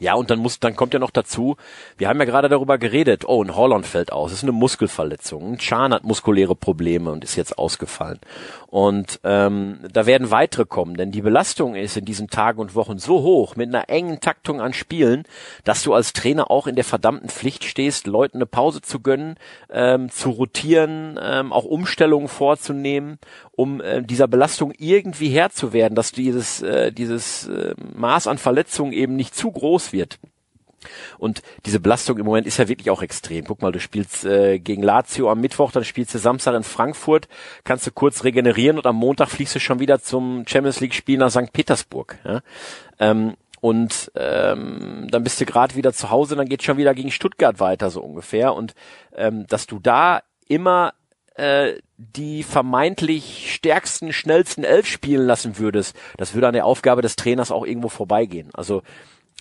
Ja, und dann kommt ja noch dazu, wir haben ja gerade darüber geredet, oh, ein Holland fällt aus, ist eine Muskelverletzung, ein Can hat muskuläre Probleme und ist jetzt ausgefallen. Und da werden weitere kommen, denn die Belastung ist in diesen Tagen und Wochen so hoch, mit einer engen Taktung an Spielen, dass du als Trainer auch in der verdammten Pflicht stehst, Leuten eine Pause zu gönnen, zu rotieren, auch Umstellungen vorzunehmen, um dieser Belastung irgendwie Herr zu werden, dass dieses Maß an Verletzungen eben nicht zu groß wird. Und diese Belastung im Moment ist ja wirklich auch extrem. Guck mal, du spielst gegen Lazio am Mittwoch, dann spielst du Samstag in Frankfurt, kannst du kurz regenerieren und am Montag fliegst du schon wieder zum Champions-League-Spiel nach St. Petersburg. Ja? Dann bist du gerade wieder zu Hause, dann geht's schon wieder gegen Stuttgart weiter, so ungefähr. Und dass du da immer die vermeintlich stärksten, schnellsten Elf spielen lassen würdest, das würde an der Aufgabe des Trainers auch irgendwo vorbeigehen. Also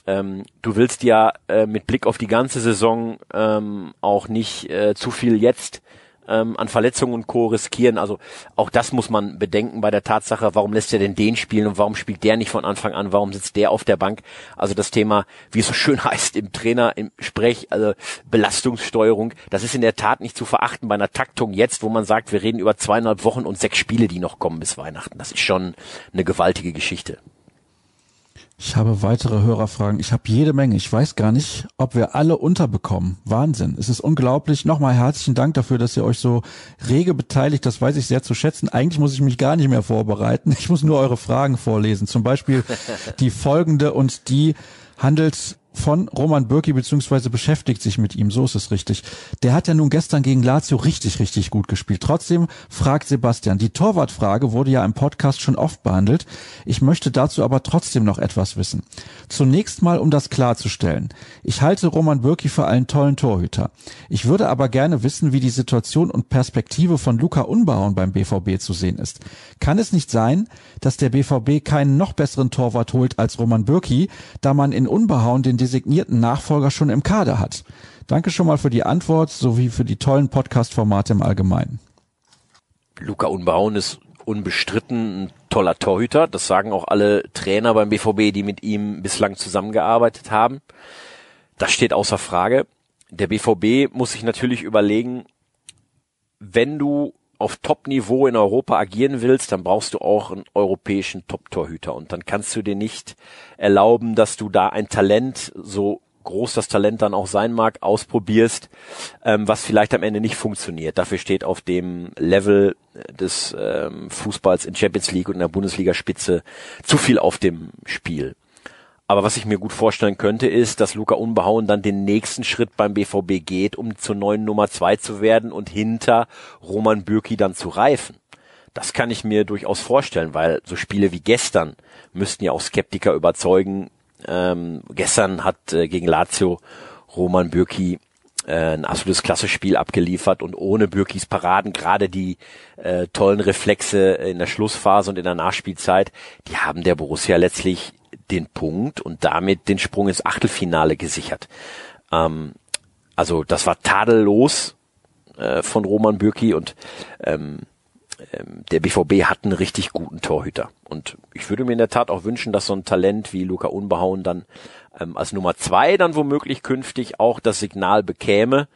du willst ja mit Blick auf die ganze Saison auch nicht zu viel jetzt an Verletzungen und Co. riskieren. Also auch das muss man bedenken bei der Tatsache, warum lässt er denn den spielen und warum spielt der nicht von Anfang an, warum sitzt der auf der Bank? Also das Thema, wie es so schön heißt im Trainer, im Sprech, also Belastungssteuerung, das ist in der Tat nicht zu verachten bei einer Taktung jetzt, wo man sagt, wir reden über 2,5 Wochen und 6 Spiele, die noch kommen bis Weihnachten. Das ist schon eine gewaltige Geschichte. Ich habe weitere Hörerfragen. Ich habe jede Menge. Ich weiß gar nicht, ob wir alle unterbekommen. Wahnsinn. Es ist unglaublich. Nochmal herzlichen Dank dafür, dass ihr euch so rege beteiligt. Das weiß ich sehr zu schätzen. Eigentlich muss ich mich gar nicht mehr vorbereiten. Ich muss nur eure Fragen vorlesen. Zum Beispiel die folgende und die handelt von Roman Bürki bzw. beschäftigt sich mit ihm. So ist es richtig. Der hat ja nun gestern gegen Lazio richtig, richtig gut gespielt. Trotzdem fragt Sebastian, die Torwartfrage wurde ja im Podcast schon oft behandelt. Ich möchte dazu aber trotzdem noch etwas wissen. Zunächst mal, um das klarzustellen. Ich halte Roman Bürki für einen tollen Torhüter. Ich würde aber gerne wissen, wie die Situation und Perspektive von Luca Unbahorn beim BVB zu sehen ist. Kann es nicht sein, dass der BVB keinen noch besseren Torwart holt als Roman Bürki, da man in Unbahorn den designierten Nachfolger schon im Kader hat? Danke schon mal für die Antwort sowie für die tollen Podcast-Formate im Allgemeinen. Luca Unbahorn ist unbestritten ein toller Torhüter. Das sagen auch alle Trainer beim BVB, die mit ihm bislang zusammengearbeitet haben. Das steht außer Frage. Der BVB muss sich natürlich überlegen, wenn du auf Top-Niveau in Europa agieren willst, dann brauchst du auch einen europäischen Top-Torhüter und dann kannst du dir nicht erlauben, dass du da ein Talent, so groß das Talent dann auch sein mag, ausprobierst, was vielleicht am Ende nicht funktioniert. Dafür steht auf dem Level des Fußballs in Champions League und in der Bundesliga-Spitze zu viel auf dem Spiel. Aber was ich mir gut vorstellen könnte, ist, dass Luca Unbahorn dann den nächsten Schritt beim BVB geht, um zur neuen Nummer 2 zu werden und hinter Roman Bürki dann zu reifen. Das kann ich mir durchaus vorstellen, weil so Spiele wie gestern müssten ja auch Skeptiker überzeugen. Gestern hat gegen Lazio Roman Bürki ein absolutes Klassespiel abgeliefert und ohne Bürkis Paraden, gerade die tollen Reflexe in der Schlussphase und in der Nachspielzeit, die haben der Borussia letztlich den Punkt und damit den Sprung ins Achtelfinale gesichert. Also das war tadellos von Roman Bürki und der BVB hat einen richtig guten Torhüter. Und ich würde mir in der Tat auch wünschen, dass so ein Talent wie Luca Unbahorn dann als Nummer 2 dann womöglich künftig auch das Signal bekäme,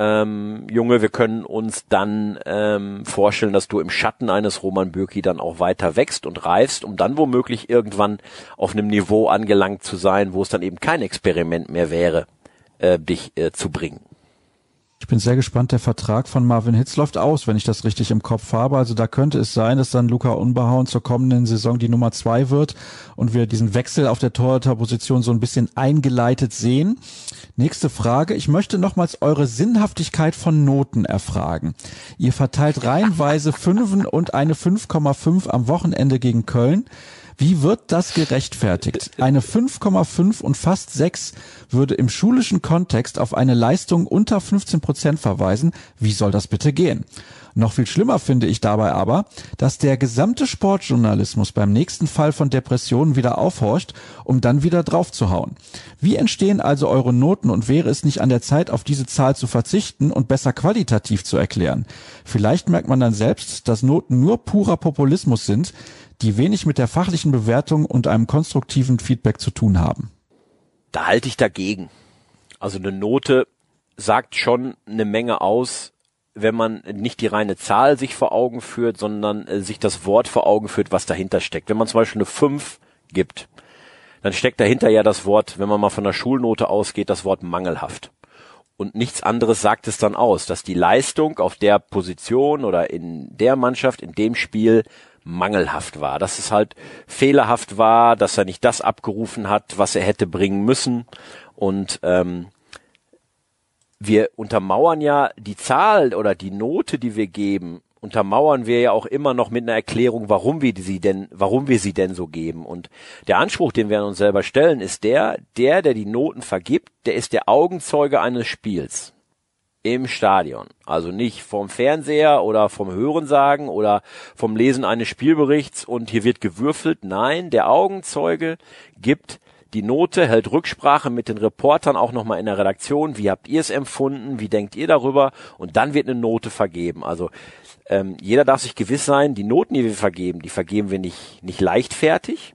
Junge, wir können uns dann vorstellen, dass du im Schatten eines Roman Bürki dann auch weiter wächst und reifst, um dann womöglich irgendwann auf einem Niveau angelangt zu sein, wo es dann eben kein Experiment mehr wäre, dich zu bringen. bin sehr gespannt. Der Vertrag von Marvin Hitz läuft aus, wenn ich das richtig im Kopf habe. Also da könnte es sein, dass dann Luca Unbehauen zur kommenden Saison die Nummer 2 wird und wir diesen Wechsel auf der Torhüterposition so ein bisschen eingeleitet sehen. Nächste Frage. Ich möchte nochmals eure Sinnhaftigkeit von Noten erfragen. Ihr verteilt reihenweise Fünfen und eine 5,5 am Wochenende gegen Köln. Wie wird das gerechtfertigt? Eine 5,5 und fast 6 würde im schulischen Kontext auf eine Leistung unter 15% verweisen. Wie soll das bitte gehen? Noch viel schlimmer finde ich dabei aber, dass der gesamte Sportjournalismus beim nächsten Fall von Depressionen wieder aufhorcht, um dann wieder draufzuhauen. Wie entstehen also eure Noten und wäre es nicht an der Zeit, auf diese Zahl zu verzichten und besser qualitativ zu erklären? Vielleicht merkt man dann selbst, dass Noten nur purer Populismus sind, die wenig mit der fachlichen Bewertung und einem konstruktiven Feedback zu tun haben. Da halte ich dagegen. Also eine Note sagt schon eine Menge aus, wenn man nicht die reine Zahl sich vor Augen führt, sondern sich das Wort vor Augen führt, was dahinter steckt. Wenn man zum Beispiel eine 5 gibt, dann steckt dahinter ja das Wort, wenn man mal von der Schulnote ausgeht, das Wort mangelhaft. Und nichts anderes sagt es dann aus, dass die Leistung auf der Position oder in der Mannschaft, in dem Spiel mangelhaft war, dass es halt fehlerhaft war, dass er nicht das abgerufen hat, was er hätte bringen müssen. Und wir untermauern ja die Zahl oder die Note, die wir geben, untermauern wir ja auch immer noch mit einer Erklärung, warum wir sie denn so geben. Und der Anspruch, den wir an uns selber stellen, ist der die Noten vergibt, der ist der Augenzeuge eines Spiels im Stadion. Also nicht vom Fernseher oder vom Hörensagen oder vom Lesen eines Spielberichts und hier wird gewürfelt. Nein, der Augenzeuge gibt die Note, hält Rücksprache mit den Reportern auch nochmal in der Redaktion. Wie habt ihr es empfunden? Wie denkt ihr darüber? Und dann wird eine Note vergeben. Also jeder darf sich gewiss sein, die Noten, die wir vergeben, nicht leichtfertig,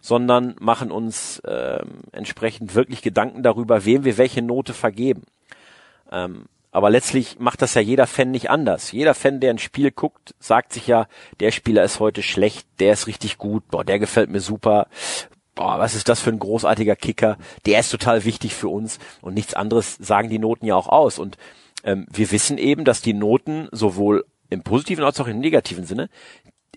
sondern machen uns entsprechend wirklich Gedanken darüber, wem wir welche Note vergeben. Aber letztlich macht das ja jeder Fan nicht anders. Jeder Fan, der ein Spiel guckt, sagt sich ja, der Spieler ist heute schlecht, der ist richtig gut, boah, der gefällt mir super, boah, was ist das für ein großartiger Kicker, der ist total wichtig für uns und nichts anderes sagen die Noten ja auch aus. Und wir wissen eben, dass die Noten sowohl im positiven als auch im negativen Sinne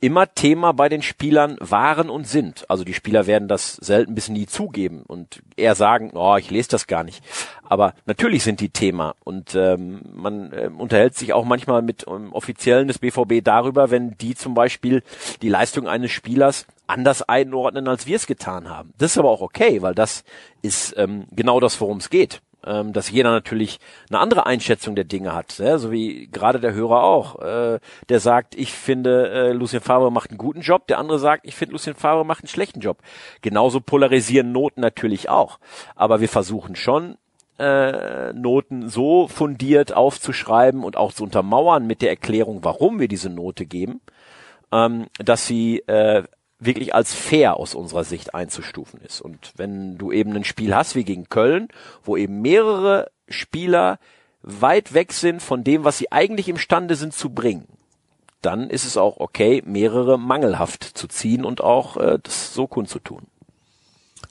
immer Thema bei den Spielern waren und sind. Also die Spieler werden das selten bis nie zugeben und eher sagen, oh, ich lese das gar nicht. Aber natürlich sind die Thema und man unterhält sich auch manchmal mit Offiziellen des BVB darüber, wenn die zum Beispiel die Leistung eines Spielers anders einordnen, als wir es getan haben. Das ist aber auch okay, weil das ist genau das, worum es geht. Dass jeder natürlich eine andere Einschätzung der Dinge hat, ne? So wie gerade der Hörer auch, der sagt, ich finde Lucien Favre macht einen guten Job, der andere sagt, ich finde Lucien Favre macht einen schlechten Job. Genauso polarisieren Noten natürlich auch, aber wir versuchen schon, Noten so fundiert aufzuschreiben und auch zu untermauern mit der Erklärung, warum wir diese Note geben, dass sie wirklich als fair aus unserer Sicht einzustufen ist. Und wenn du eben ein Spiel hast wie gegen Köln, wo eben mehrere Spieler weit weg sind von dem, was sie eigentlich imstande sind zu bringen, dann ist es auch okay, mehrere mangelhaft zu ziehen und auch das so kundzutun.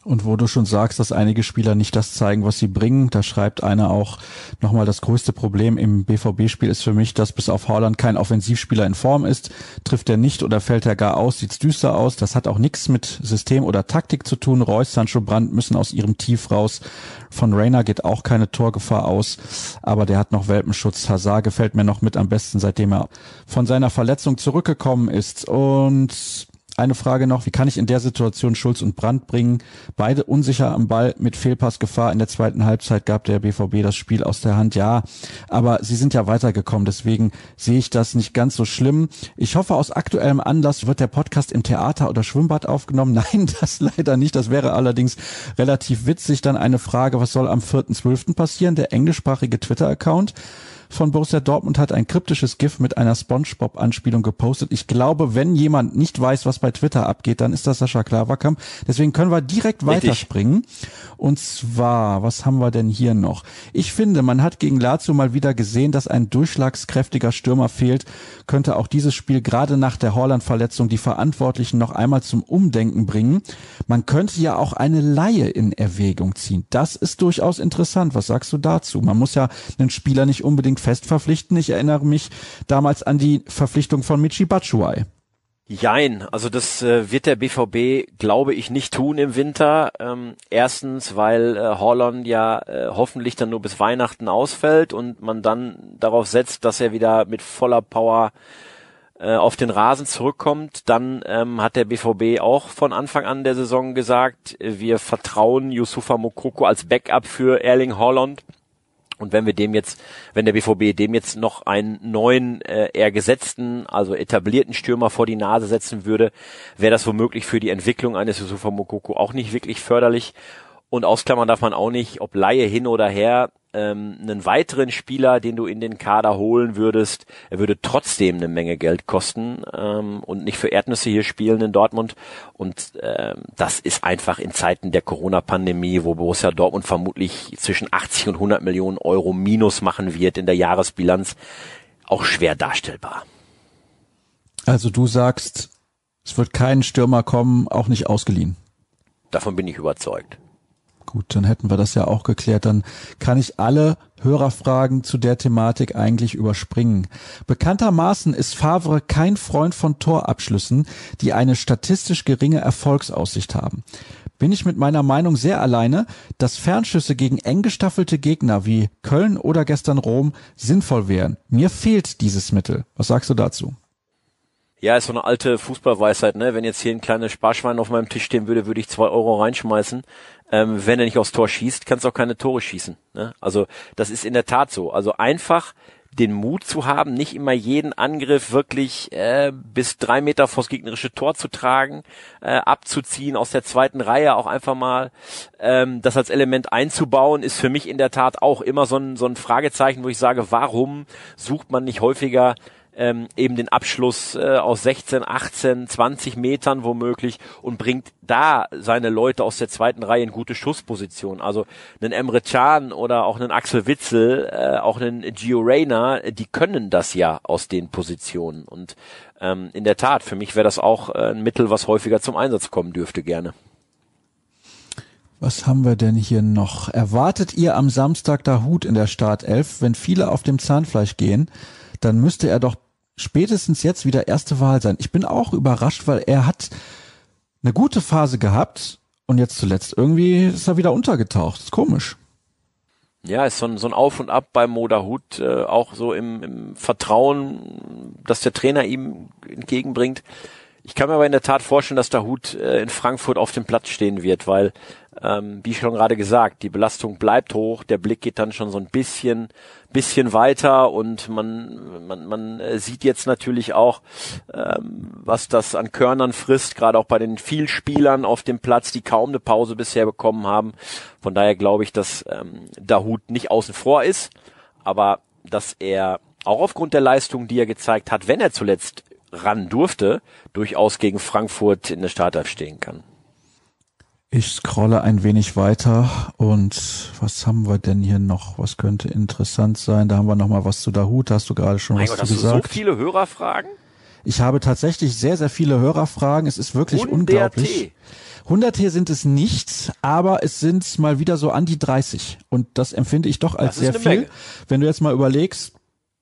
Und wo du schon sagst, dass einige Spieler nicht das zeigen, was sie bringen, da schreibt einer auch nochmal, das größte Problem im BVB-Spiel ist für mich, dass bis auf Haaland kein Offensivspieler in Form ist. Trifft er nicht oder fällt er gar aus, sieht's düster aus. Das hat auch nichts mit System oder Taktik zu tun. Reus, Sancho, Brandt müssen aus ihrem Tief raus. Von Reina geht auch keine Torgefahr aus, aber der hat noch Welpenschutz. Hazard gefällt mir noch mit am besten, seitdem er von seiner Verletzung zurückgekommen ist. Und eine Frage noch, wie kann ich in der Situation Schulz und Brandt bringen? Beide unsicher am Ball, mit Fehlpassgefahr. In der zweiten Halbzeit gab der BVB das Spiel aus der Hand. Ja, aber sie sind ja weitergekommen, deswegen sehe ich das nicht ganz so schlimm. Ich hoffe, aus aktuellem Anlass wird der Podcast im Theater oder Schwimmbad aufgenommen. Nein, das leider nicht. Das wäre allerdings relativ witzig. Dann eine Frage, was soll am 4.12. passieren? Der englischsprachige Twitter-Account von Borussia Dortmund hat ein kryptisches GIF mit einer SpongeBob-Anspielung gepostet. Ich glaube, wenn jemand nicht weiß, was bei Twitter abgeht, dann ist das Sascha Klaverkamp. Deswegen können wir direkt weiterspringen Und zwar, was haben wir denn hier noch? Ich finde, man hat gegen Lazio mal wieder gesehen, dass ein durchschlagskräftiger Stürmer fehlt. Könnte auch dieses Spiel gerade nach der Haaland-Verletzung die Verantwortlichen noch einmal zum Umdenken bringen. Man könnte ja auch eine Leihe in Erwägung ziehen. Das ist durchaus interessant. Was sagst du dazu? Man muss ja einen Spieler nicht unbedingt fest verpflichten. Ich erinnere mich damals an die Verpflichtung von Michy Batshuayi. Jein, also das wird der BVB, glaube ich, nicht tun im Winter. Erstens, weil Haaland ja hoffentlich dann nur bis Weihnachten ausfällt und man dann darauf setzt, dass er wieder mit voller Power auf den Rasen zurückkommt. Dann hat der BVB auch von Anfang an der Saison gesagt, wir vertrauen Youssoufa Moukoko als Backup für Erling Haaland. Und wenn der BVB dem jetzt noch einen neuen, eher gesetzten, also etablierten Stürmer vor die Nase setzen würde, wäre das womöglich für die Entwicklung eines Youssoufa Moukoko auch nicht wirklich förderlich. Und ausklammern darf man auch nicht, ob Laie hin oder her, einen weiteren Spieler, den du in den Kader holen würdest, er würde trotzdem eine Menge Geld kosten und nicht für Erdnüsse hier spielen in Dortmund. Und das ist einfach in Zeiten der Corona-Pandemie, wo Borussia Dortmund vermutlich zwischen 80 und 100 Millionen Euro Minus machen wird in der Jahresbilanz, auch schwer darstellbar. Also du sagst, es wird kein Stürmer kommen, auch nicht ausgeliehen. Davon bin ich überzeugt. Gut, dann hätten wir das ja auch geklärt. Dann kann ich alle Hörerfragen zu der Thematik eigentlich überspringen. Bekanntermaßen ist Favre kein Freund von Torabschlüssen, die eine statistisch geringe Erfolgsaussicht haben. Bin ich mit meiner Meinung sehr alleine, dass Fernschüsse gegen eng gestaffelte Gegner wie Köln oder gestern Rom sinnvoll wären? Mir fehlt dieses Mittel. Was sagst du dazu? Ja, ist so eine alte Fußballweisheit, ne? Wenn jetzt hier ein kleines Sparschwein auf meinem Tisch stehen würde, würde ich 2 Euro reinschmeißen. Wenn er nicht aufs Tor schießt, kannst du auch keine Tore schießen, ne? Also das ist in der Tat so. Also einfach den Mut zu haben, nicht immer jeden Angriff wirklich bis 3 Meter vors gegnerische Tor zu tragen, abzuziehen aus der zweiten Reihe, auch einfach mal das als Element einzubauen, ist für mich in der Tat auch immer so ein Fragezeichen, wo ich sage, warum sucht man nicht häufiger eben den Abschluss aus 16, 18, 20 Metern womöglich und bringt da seine Leute aus der zweiten Reihe in gute Schusspositionen. Also einen Emre Can oder auch einen Axel Witsel, auch einen Gio Reyna, die können das ja aus den Positionen. Und in der Tat, für mich wäre das auch ein Mittel, was häufiger zum Einsatz kommen dürfte, gerne. Was haben wir denn hier noch? Erwartet ihr am Samstag Dahoud in der Startelf, wenn viele auf dem Zahnfleisch gehen? Dann müsste er doch spätestens jetzt wieder erste Wahl sein. Ich bin auch überrascht, weil er hat eine gute Phase gehabt und jetzt zuletzt irgendwie ist er wieder untergetaucht. Ist komisch. Ja, ist so ein Auf und Ab bei Mo Dahoud, auch so im Vertrauen, dass der Trainer ihm entgegenbringt. Ich kann mir aber in der Tat vorstellen, dass Dahoud in Frankfurt auf dem Platz stehen wird, weil, wie schon gerade gesagt, die Belastung bleibt hoch, der Blick geht dann schon so ein bisschen weiter und man sieht jetzt natürlich auch, was das an Körnern frisst, gerade auch bei den Vielspielern auf dem Platz, die kaum eine Pause bisher bekommen haben. Von daher glaube ich, dass Dahoud nicht außen vor ist, aber dass er auch aufgrund der Leistung, die er gezeigt hat, wenn er zuletzt ran durfte, durchaus gegen Frankfurt in der Startelf stehen kann. Ich scrolle ein wenig weiter und was haben wir denn hier noch? Was könnte interessant sein? Da haben wir noch mal was zu Dahoud. Hast du gerade schon was gesagt? Hast du so viele Hörerfragen? Ich habe tatsächlich sehr, sehr viele Hörerfragen. Es ist wirklich unglaublich. 100 hier sind es nicht, aber es sind mal wieder so an die 30. Und das empfinde ich doch als sehr viel. Menge. Wenn du jetzt mal überlegst,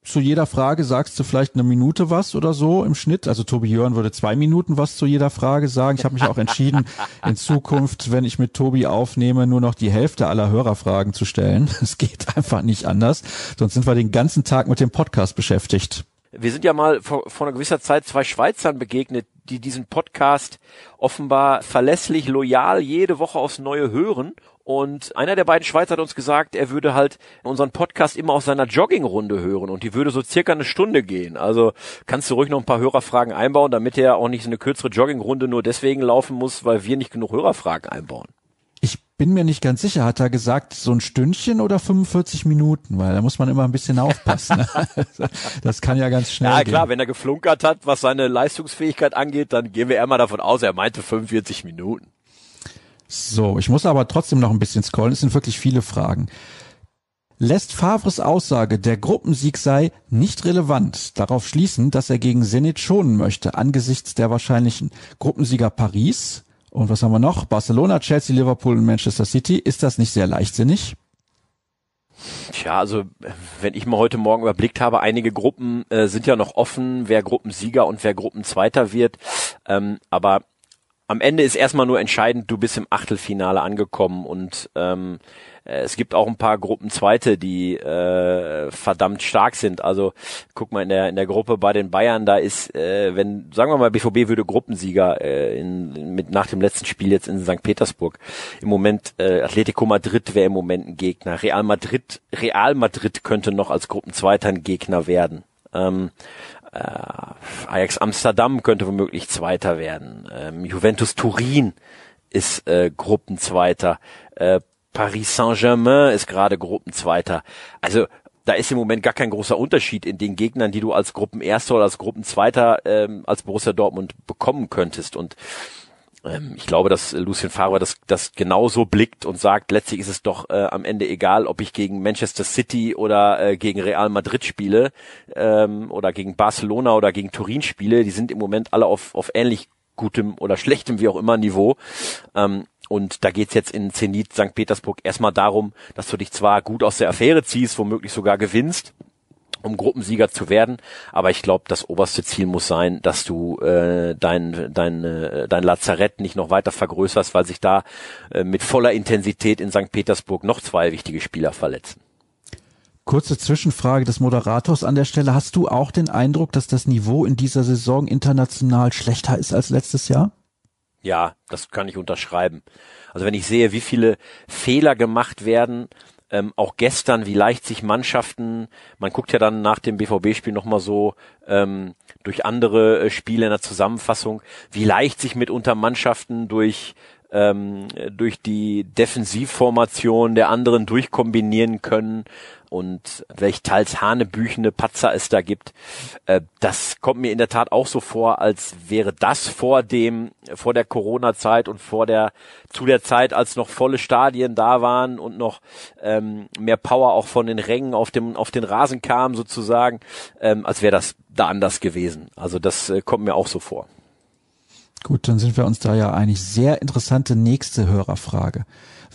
zu jeder Frage sagst du vielleicht 1 Minute was oder so im Schnitt. Also Tobi Jörn würde 2 Minuten was zu jeder Frage sagen. Ich habe mich auch entschieden, in Zukunft, wenn ich mit Tobi aufnehme, nur noch die Hälfte aller Hörerfragen zu stellen. Es geht einfach nicht anders. Sonst sind wir den ganzen Tag mit dem Podcast beschäftigt. Wir sind ja mal vor einer gewisser Zeit 2 Schweizern begegnet, die diesen Podcast offenbar verlässlich, loyal jede Woche aufs Neue hören. Und einer der beiden Schweizer hat uns gesagt, er würde halt unseren Podcast immer aus seiner Joggingrunde hören und die würde so circa 1 Stunde gehen. Also kannst du ruhig noch ein paar Hörerfragen einbauen, damit er auch nicht so eine kürzere Joggingrunde nur deswegen laufen muss, weil wir nicht genug Hörerfragen einbauen. Ich bin mir nicht ganz sicher, hat er gesagt, so ein Stündchen oder 45 Minuten, weil da muss man immer ein bisschen aufpassen. Das kann ja ganz schnell gehen. Ja klar, gehen. Wenn er geflunkert hat, was seine Leistungsfähigkeit angeht, dann gehen wir eher mal davon aus, er meinte 45 Minuten. So, ich muss aber trotzdem noch ein bisschen scrollen. Es sind wirklich viele Fragen. Lässt Favres Aussage, der Gruppensieg sei nicht relevant, darauf schließen, dass er gegen Zenit schonen möchte, angesichts der wahrscheinlichen Gruppensieger Paris. Und was haben wir noch? Barcelona, Chelsea, Liverpool und Manchester City. Ist das nicht sehr leichtsinnig? Tja, also wenn ich mal heute Morgen überblickt habe, einige Gruppen sind ja noch offen, wer Gruppensieger und wer Gruppenzweiter wird. Aber am Ende ist erstmal nur entscheidend, du bist im Achtelfinale angekommen und es gibt auch ein paar Gruppenzweite, die verdammt stark sind. Also guck mal, in der Gruppe bei den Bayern, da ist, wenn, sagen wir mal, BVB würde Gruppensieger nach dem letzten Spiel jetzt in St. Petersburg. Im Moment Atletico Madrid wäre im Moment ein Gegner. Real Madrid könnte noch als Gruppenzweiter ein Gegner werden. Ajax Amsterdam könnte womöglich Zweiter werden. Juventus Turin ist Gruppenzweiter. Paris Saint-Germain ist gerade Gruppenzweiter. Also da ist im Moment gar kein großer Unterschied in den Gegnern, die du als Gruppenerster oder als Gruppenzweiter als Borussia Dortmund bekommen könntest. Und ich glaube, dass Lucien Favre das genauso blickt und sagt, letztlich ist es doch am Ende egal, ob ich gegen Manchester City oder gegen Real Madrid spiele oder gegen Barcelona oder gegen Turin spiele. Die sind im Moment alle auf ähnlich gutem oder schlechtem, wie auch immer, Niveau. Und da geht's jetzt in Zenit St. Petersburg erstmal darum, dass du dich zwar gut aus der Affäre ziehst, womöglich sogar gewinnst, um Gruppensieger zu werden, aber ich glaube, das oberste Ziel muss sein, dass du dein Lazarett nicht noch weiter vergrößerst, weil sich da mit voller Intensität in St. Petersburg noch zwei wichtige Spieler verletzen. Kurze Zwischenfrage des Moderators an der Stelle. Hast du auch den Eindruck, dass das Niveau in dieser Saison international schlechter ist als letztes Jahr? Ja, das kann ich unterschreiben. Also wenn ich sehe, wie viele Fehler gemacht werden, auch gestern, wie leicht sich Mannschaften, man guckt ja dann nach dem BVB-Spiel nochmal so durch andere Spiele in der Zusammenfassung, wie leicht sich mitunter Mannschaften durch die Defensivformation der anderen durchkombinieren können und welch teils hanebüchene Patzer es da gibt. Das kommt mir in der Tat auch so vor, als wäre das vor der Corona-Zeit und zu der Zeit, als noch volle Stadien da waren und noch mehr Power auch von den Rängen auf den Rasen kam sozusagen, als wäre das da anders gewesen. Also das kommt mir auch so vor. Gut, dann sind wir uns da ja einig. Sehr interessante nächste Hörerfrage.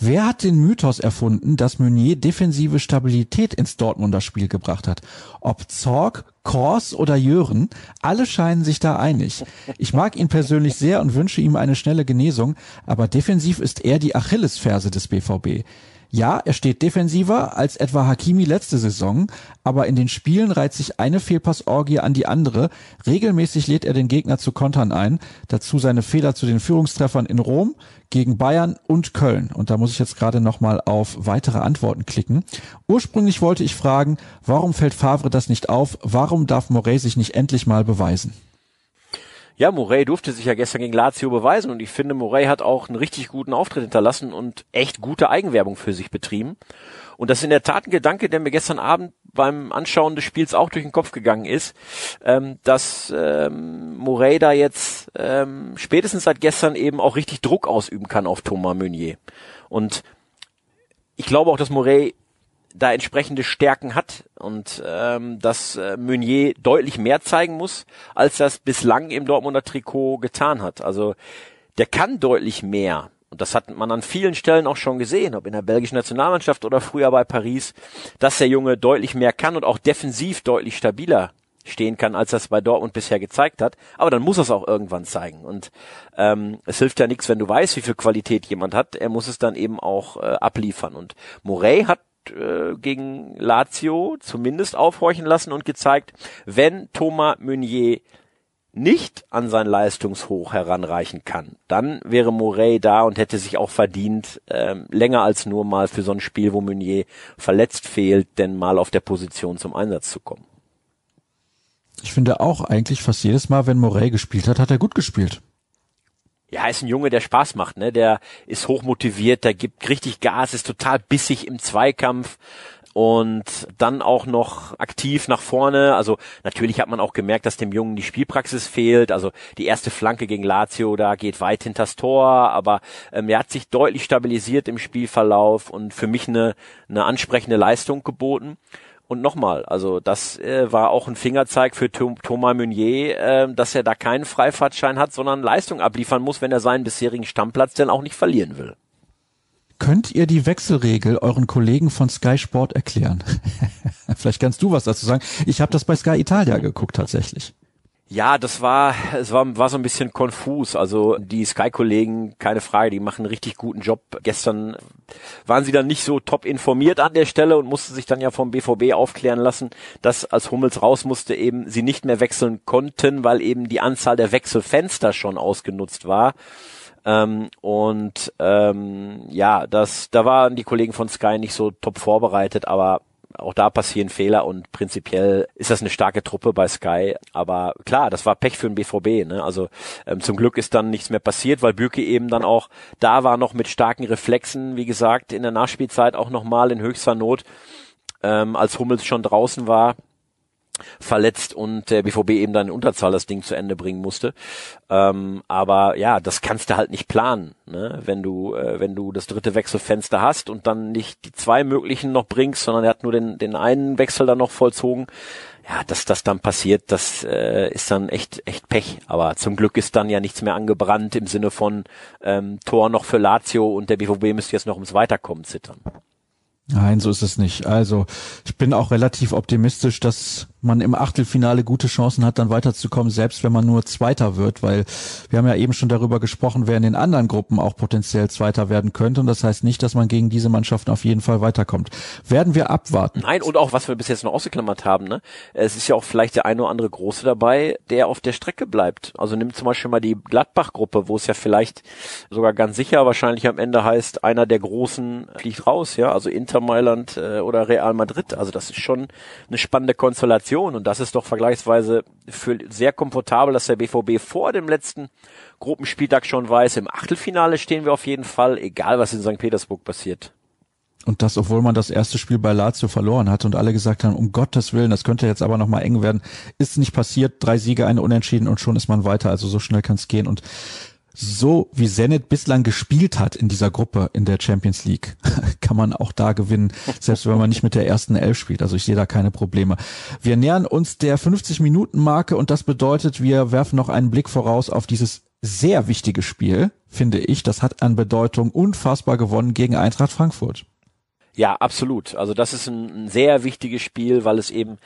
Wer hat den Mythos erfunden, dass Meunier defensive Stabilität ins Dortmunder Spiel gebracht hat? Ob Zorc, Kors oder Jören, alle scheinen sich da einig. Ich mag ihn persönlich sehr und wünsche ihm eine schnelle Genesung, aber defensiv ist er die Achillesferse des BVB. Ja, er steht defensiver als etwa Hakimi letzte Saison, aber in den Spielen reiht sich eine Fehlpassorgie an die andere. Regelmäßig lädt er den Gegner zu Kontern ein, dazu seine Fehler zu den Führungstreffern in Rom, gegen Bayern und Köln. Und da muss ich jetzt gerade nochmal auf weitere Antworten klicken. Ursprünglich wollte ich fragen, warum fällt Favre das nicht auf? Warum darf Morey sich nicht endlich mal beweisen? Ja, Morey durfte sich ja gestern gegen Lazio beweisen und ich finde, Morey hat auch einen richtig guten Auftritt hinterlassen und echt gute Eigenwerbung für sich betrieben. Und das ist in der Tat ein Gedanke, der mir gestern Abend beim Anschauen des Spiels auch durch den Kopf gegangen ist, dass Morey da jetzt spätestens seit gestern eben auch richtig Druck ausüben kann auf Thomas Meunier. Und ich glaube auch, dass Morey da entsprechende Stärken hat und dass Meunier deutlich mehr zeigen muss, als das bislang im Dortmunder Trikot getan hat. Also der kann deutlich mehr und das hat man an vielen Stellen auch schon gesehen, ob in der belgischen Nationalmannschaft oder früher bei Paris, dass der Junge deutlich mehr kann und auch defensiv deutlich stabiler stehen kann, als das bei Dortmund bisher gezeigt hat. Aber dann muss er es auch irgendwann zeigen und es hilft ja nichts, wenn du weißt, wie viel Qualität jemand hat. Er muss es dann eben auch abliefern und Morey hat gegen Lazio zumindest aufhorchen lassen und gezeigt, wenn Thomas Meunier nicht an sein Leistungshoch heranreichen kann, dann wäre Morey da und hätte sich auch verdient, länger als nur mal für so ein Spiel, wo Meunier verletzt fehlt, denn mal auf der Position zum Einsatz zu kommen. Ich finde auch eigentlich fast jedes Mal, wenn Morey gespielt hat, hat er gut gespielt. Ja, ist ein Junge, der Spaß macht, ne? Der ist hochmotiviert, der gibt richtig Gas, ist total bissig im Zweikampf. und dann auch noch aktiv nach vorne. Also natürlich hat man auch gemerkt, dass dem Jungen die Spielpraxis fehlt. Also die erste Flanke gegen Lazio, da geht weit hinters Tor, aber er hat sich deutlich stabilisiert im Spielverlauf und für mich eine ansprechende Leistung geboten. Und nochmal, also das war auch ein Fingerzeig für Thomas Meunier, dass er da keinen Freifahrtschein hat, sondern Leistung abliefern muss, wenn er seinen bisherigen Stammplatz denn auch nicht verlieren will. Könnt ihr die Wechselregel euren Kollegen von Sky Sport erklären? Vielleicht kannst du was dazu sagen. Ich habe das bei Sky Italia geguckt tatsächlich. Ja, es war so ein bisschen konfus. Also die Sky-Kollegen, keine Frage, die machen einen richtig guten Job. Gestern waren sie dann nicht so top informiert an der Stelle und mussten sich dann ja vom BVB aufklären lassen, dass als Hummels raus musste, eben sie nicht mehr wechseln konnten, weil eben die Anzahl der Wechselfenster schon ausgenutzt war. Da waren die Kollegen von Sky nicht so top vorbereitet, aber auch da passieren Fehler und prinzipiell ist das eine starke Truppe bei Sky. Aber klar, das war Pech für den BVB. Ne? Also zum Glück ist dann nichts mehr passiert, weil Bürki eben dann auch da war, noch mit starken Reflexen, wie gesagt, in der Nachspielzeit auch nochmal in höchster Not, als Hummels schon draußen war, verletzt und der BVB eben dann in Unterzahl das Ding zu Ende bringen musste. Aber ja, das kannst du halt nicht planen, ne? Wenn du das dritte Wechselfenster hast und dann nicht die zwei möglichen noch bringst, sondern er hat nur den einen Wechsel dann noch vollzogen. Ja, dass das dann passiert, das ist dann echt Pech. Aber zum Glück ist dann ja nichts mehr angebrannt im Sinne von Tor noch für Lazio und der BVB müsste jetzt noch ums Weiterkommen zittern. Nein, so ist es nicht. Also ich bin auch relativ optimistisch, dass man im Achtelfinale gute Chancen hat, dann weiterzukommen, selbst wenn man nur Zweiter wird, weil wir haben ja eben schon darüber gesprochen, wer in den anderen Gruppen auch potenziell Zweiter werden könnte und das heißt nicht, dass man gegen diese Mannschaften auf jeden Fall weiterkommt. Werden wir abwarten. Nein, und auch was wir bis jetzt noch ausgeklammert haben, ne? Es ist ja auch vielleicht der eine oder andere Große dabei, der auf der Strecke bleibt. Also nimm zum Beispiel mal die Gladbach-Gruppe, wo es ja vielleicht sogar ganz sicher wahrscheinlich am Ende heißt, einer der Großen fliegt raus, ja, also Inter Mailand oder Real Madrid. Also das ist schon eine spannende Konstellation. Und das ist doch vergleichsweise für sehr komfortabel, dass der BVB vor dem letzten Gruppenspieltag schon weiß, im Achtelfinale stehen wir auf jeden Fall, egal was in St. Petersburg passiert. Und das, obwohl man das erste Spiel bei Lazio verloren hat und alle gesagt haben, um Gottes Willen, das könnte jetzt aber nochmal eng werden, ist nicht passiert, 3 Siege, 1 Unentschieden und schon ist man weiter, also so schnell kann es gehen und so wie Zenit bislang gespielt hat in dieser Gruppe in der Champions League, kann man auch da gewinnen, selbst wenn man nicht mit der ersten Elf spielt. Also ich sehe da keine Probleme. Wir nähern uns der 50-Minuten-Marke und das bedeutet, wir werfen noch einen Blick voraus auf dieses sehr wichtige Spiel, finde ich. Das hat an Bedeutung unfassbar gewonnen gegen Eintracht Frankfurt. Ja, absolut. Also das ist ein sehr wichtiges Spiel, weil es eben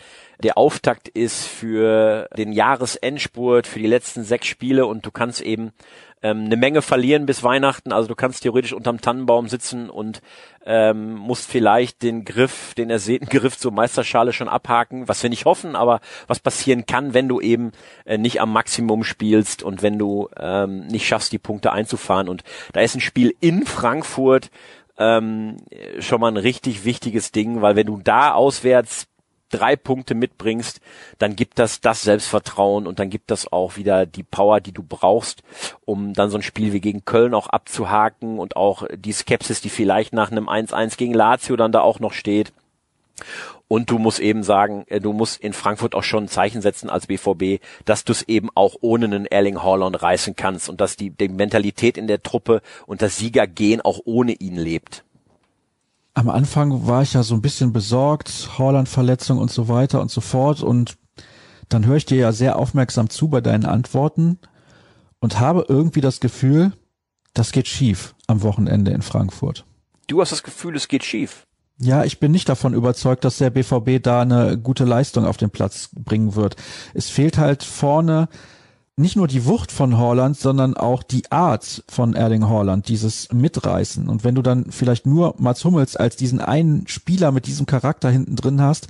der Auftakt ist für den Jahresendspurt, für die letzten 6 Spiele und du kannst eben eine Menge verlieren bis Weihnachten. Also du kannst theoretisch unterm Tannenbaum sitzen und musst vielleicht den ersehnten Griff zur Meisterschale schon abhaken, was wir nicht hoffen, aber was passieren kann, wenn du eben nicht am Maximum spielst und wenn du nicht schaffst, die Punkte einzufahren. Und da ist ein Spiel in Frankfurt schon mal ein richtig wichtiges Ding, weil wenn du da auswärts 3 Punkte mitbringst, dann gibt das Selbstvertrauen und dann gibt das auch wieder die Power, die du brauchst, um dann so ein Spiel wie gegen Köln auch abzuhaken und auch die Skepsis, die vielleicht nach einem 1-1 gegen Lazio dann da auch noch steht. Und du musst eben sagen, du musst in Frankfurt auch schon ein Zeichen setzen als BVB, dass du es eben auch ohne einen Erling Haaland reißen kannst und dass die Mentalität in der Truppe und das Siegergehen auch ohne ihn lebt. Am Anfang war ich ja so ein bisschen besorgt, Haaland-Verletzung und so weiter und so fort und dann höre ich dir ja sehr aufmerksam zu bei deinen Antworten und habe irgendwie das Gefühl, das geht schief am Wochenende in Frankfurt. Du hast das Gefühl, es geht schief? Ja, ich bin nicht davon überzeugt, dass der BVB da eine gute Leistung auf den Platz bringen wird. Es fehlt halt vorne nicht nur die Wucht von Haaland, sondern auch die Art von Erling Haaland, dieses Mitreißen. Und wenn du dann vielleicht nur Mats Hummels als diesen einen Spieler mit diesem Charakter hinten drin hast,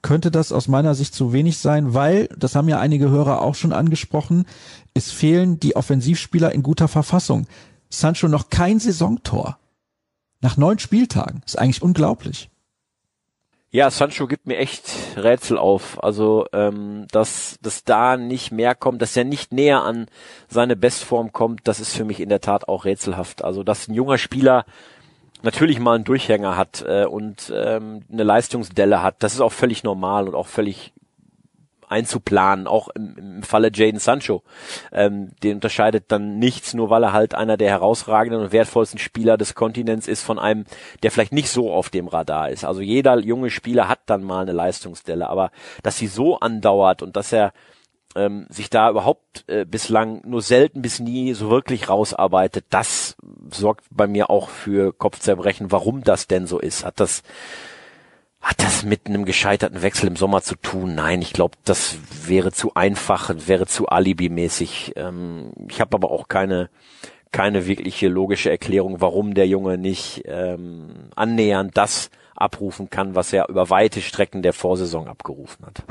könnte das aus meiner Sicht zu wenig sein, weil, das haben ja einige Hörer auch schon angesprochen, es fehlen die Offensivspieler in guter Verfassung. Sancho noch kein Saisontor. Nach 9 Spieltagen. Ist eigentlich unglaublich. Ja, Sancho gibt mir echt Rätsel auf. Also, dass da nicht mehr kommt, dass er nicht näher an seine Bestform kommt, das ist für mich in der Tat auch rätselhaft. Also, dass ein junger Spieler natürlich mal einen Durchhänger hat und eine Leistungsdelle hat, das ist auch völlig normal und auch völlig einzuplanen, auch im Falle Jadon Sancho. Den unterscheidet dann nichts, nur weil er halt einer der herausragenden und wertvollsten Spieler des Kontinents ist von einem, der vielleicht nicht so auf dem Radar ist. Also jeder junge Spieler hat dann mal eine Leistungsdelle, aber dass sie so andauert und dass er sich da überhaupt bislang nur selten bis nie so wirklich rausarbeitet, das sorgt bei mir auch für Kopfzerbrechen. Warum das denn so ist? Hat das mit einem gescheiterten Wechsel im Sommer zu tun? Nein, ich glaube, das wäre zu einfach, wäre zu alibimäßig. Ich habe aber auch keine wirkliche logische Erklärung, warum der Junge nicht annähernd das abrufen kann, was er über weite Strecken der Vorsaison abgerufen hat.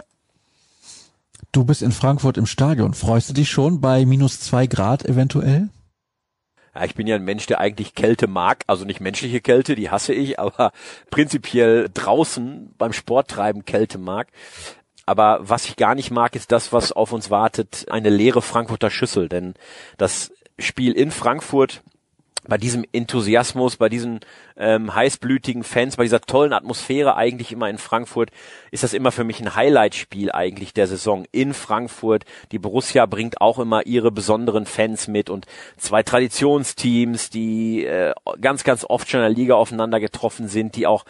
Du bist in Frankfurt im Stadion. Freust du dich schon bei -2 Grad eventuell? Ja, ich bin ja ein Mensch, der eigentlich Kälte mag, also nicht menschliche Kälte, die hasse ich, aber prinzipiell draußen beim Sporttreiben Kälte mag. Aber was ich gar nicht mag, ist das, was auf uns wartet, eine leere Frankfurter Schüssel. Denn das Spiel in Frankfurt bei diesem Enthusiasmus, bei diesen heißblütigen Fans, bei dieser tollen Atmosphäre eigentlich immer in Frankfurt, ist das immer für mich ein Highlight-Spiel eigentlich der Saison in Frankfurt. Die Borussia bringt auch immer ihre besonderen Fans mit und zwei Traditionsteams, die ganz, ganz oft schon in der Liga aufeinander getroffen sind, die auch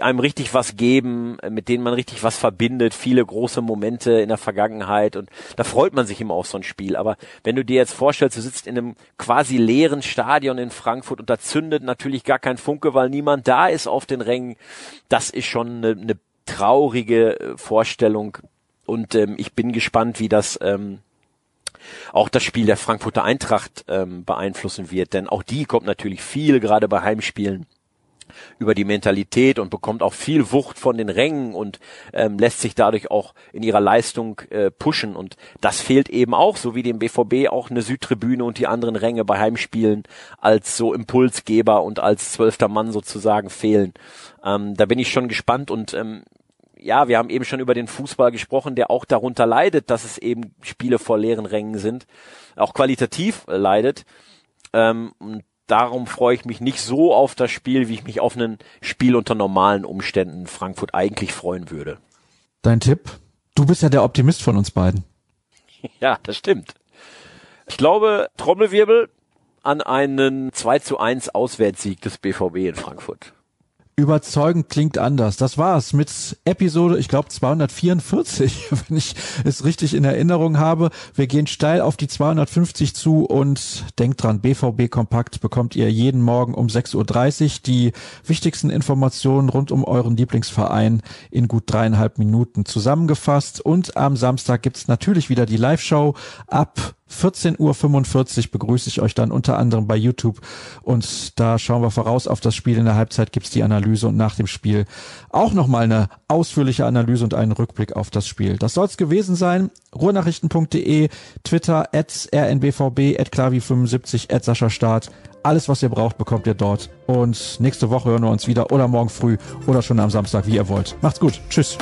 einem richtig was geben, mit denen man richtig was verbindet, viele große Momente in der Vergangenheit, und da freut man sich immer auf so ein Spiel. Aber wenn du dir jetzt vorstellst, du sitzt in einem quasi leeren Stadion in Frankfurt und da zündet natürlich gar kein Funke, weil niemand da ist auf den Rängen. Das ist schon eine traurige Vorstellung, und ich bin gespannt, wie das auch das Spiel der Frankfurter Eintracht beeinflussen wird, denn auch die kommt natürlich viel, gerade bei Heimspielen, über die Mentalität und bekommt auch viel Wucht von den Rängen und lässt sich dadurch auch in ihrer Leistung pushen, und das fehlt eben auch, so wie dem BVB auch eine Südtribüne und die anderen Ränge bei Heimspielen als so Impulsgeber und als 12. Mann sozusagen fehlen. Da bin ich schon gespannt, und ja, wir haben eben schon über den Fußball gesprochen, der auch darunter leidet, dass es eben Spiele vor leeren Rängen sind, auch qualitativ leidet, und darum freue ich mich nicht so auf das Spiel, wie ich mich auf ein Spiel unter normalen Umständen in Frankfurt eigentlich freuen würde. Dein Tipp? Du bist ja der Optimist von uns beiden. Ja, das stimmt. Ich glaube, Trommelwirbel, an einen 2:1 Auswärtssieg des BVB in Frankfurt. Überzeugend klingt anders. Das war's mit Episode, ich glaube 244, wenn ich es richtig in Erinnerung habe. Wir gehen steil auf die 250 zu, und denkt dran, BVB Kompakt bekommt ihr jeden Morgen um 6:30 Uhr. Die wichtigsten Informationen rund um euren Lieblingsverein in gut 3,5 Minuten zusammengefasst. Und am Samstag gibt's natürlich wieder die Live-Show ab 14:45 Uhr, begrüße ich euch dann unter anderem bei YouTube, und da schauen wir voraus auf das Spiel. In der Halbzeit gibt's die Analyse und nach dem Spiel auch nochmal eine ausführliche Analyse und einen Rückblick auf das Spiel. Das soll's gewesen sein. ruhrnachrichten.de, Twitter @rnbvb, @klavi75, @saschastart. Alles, was ihr braucht, bekommt ihr dort, und nächste Woche hören wir uns wieder, oder morgen früh oder schon am Samstag, wie ihr wollt. Macht's gut. Tschüss.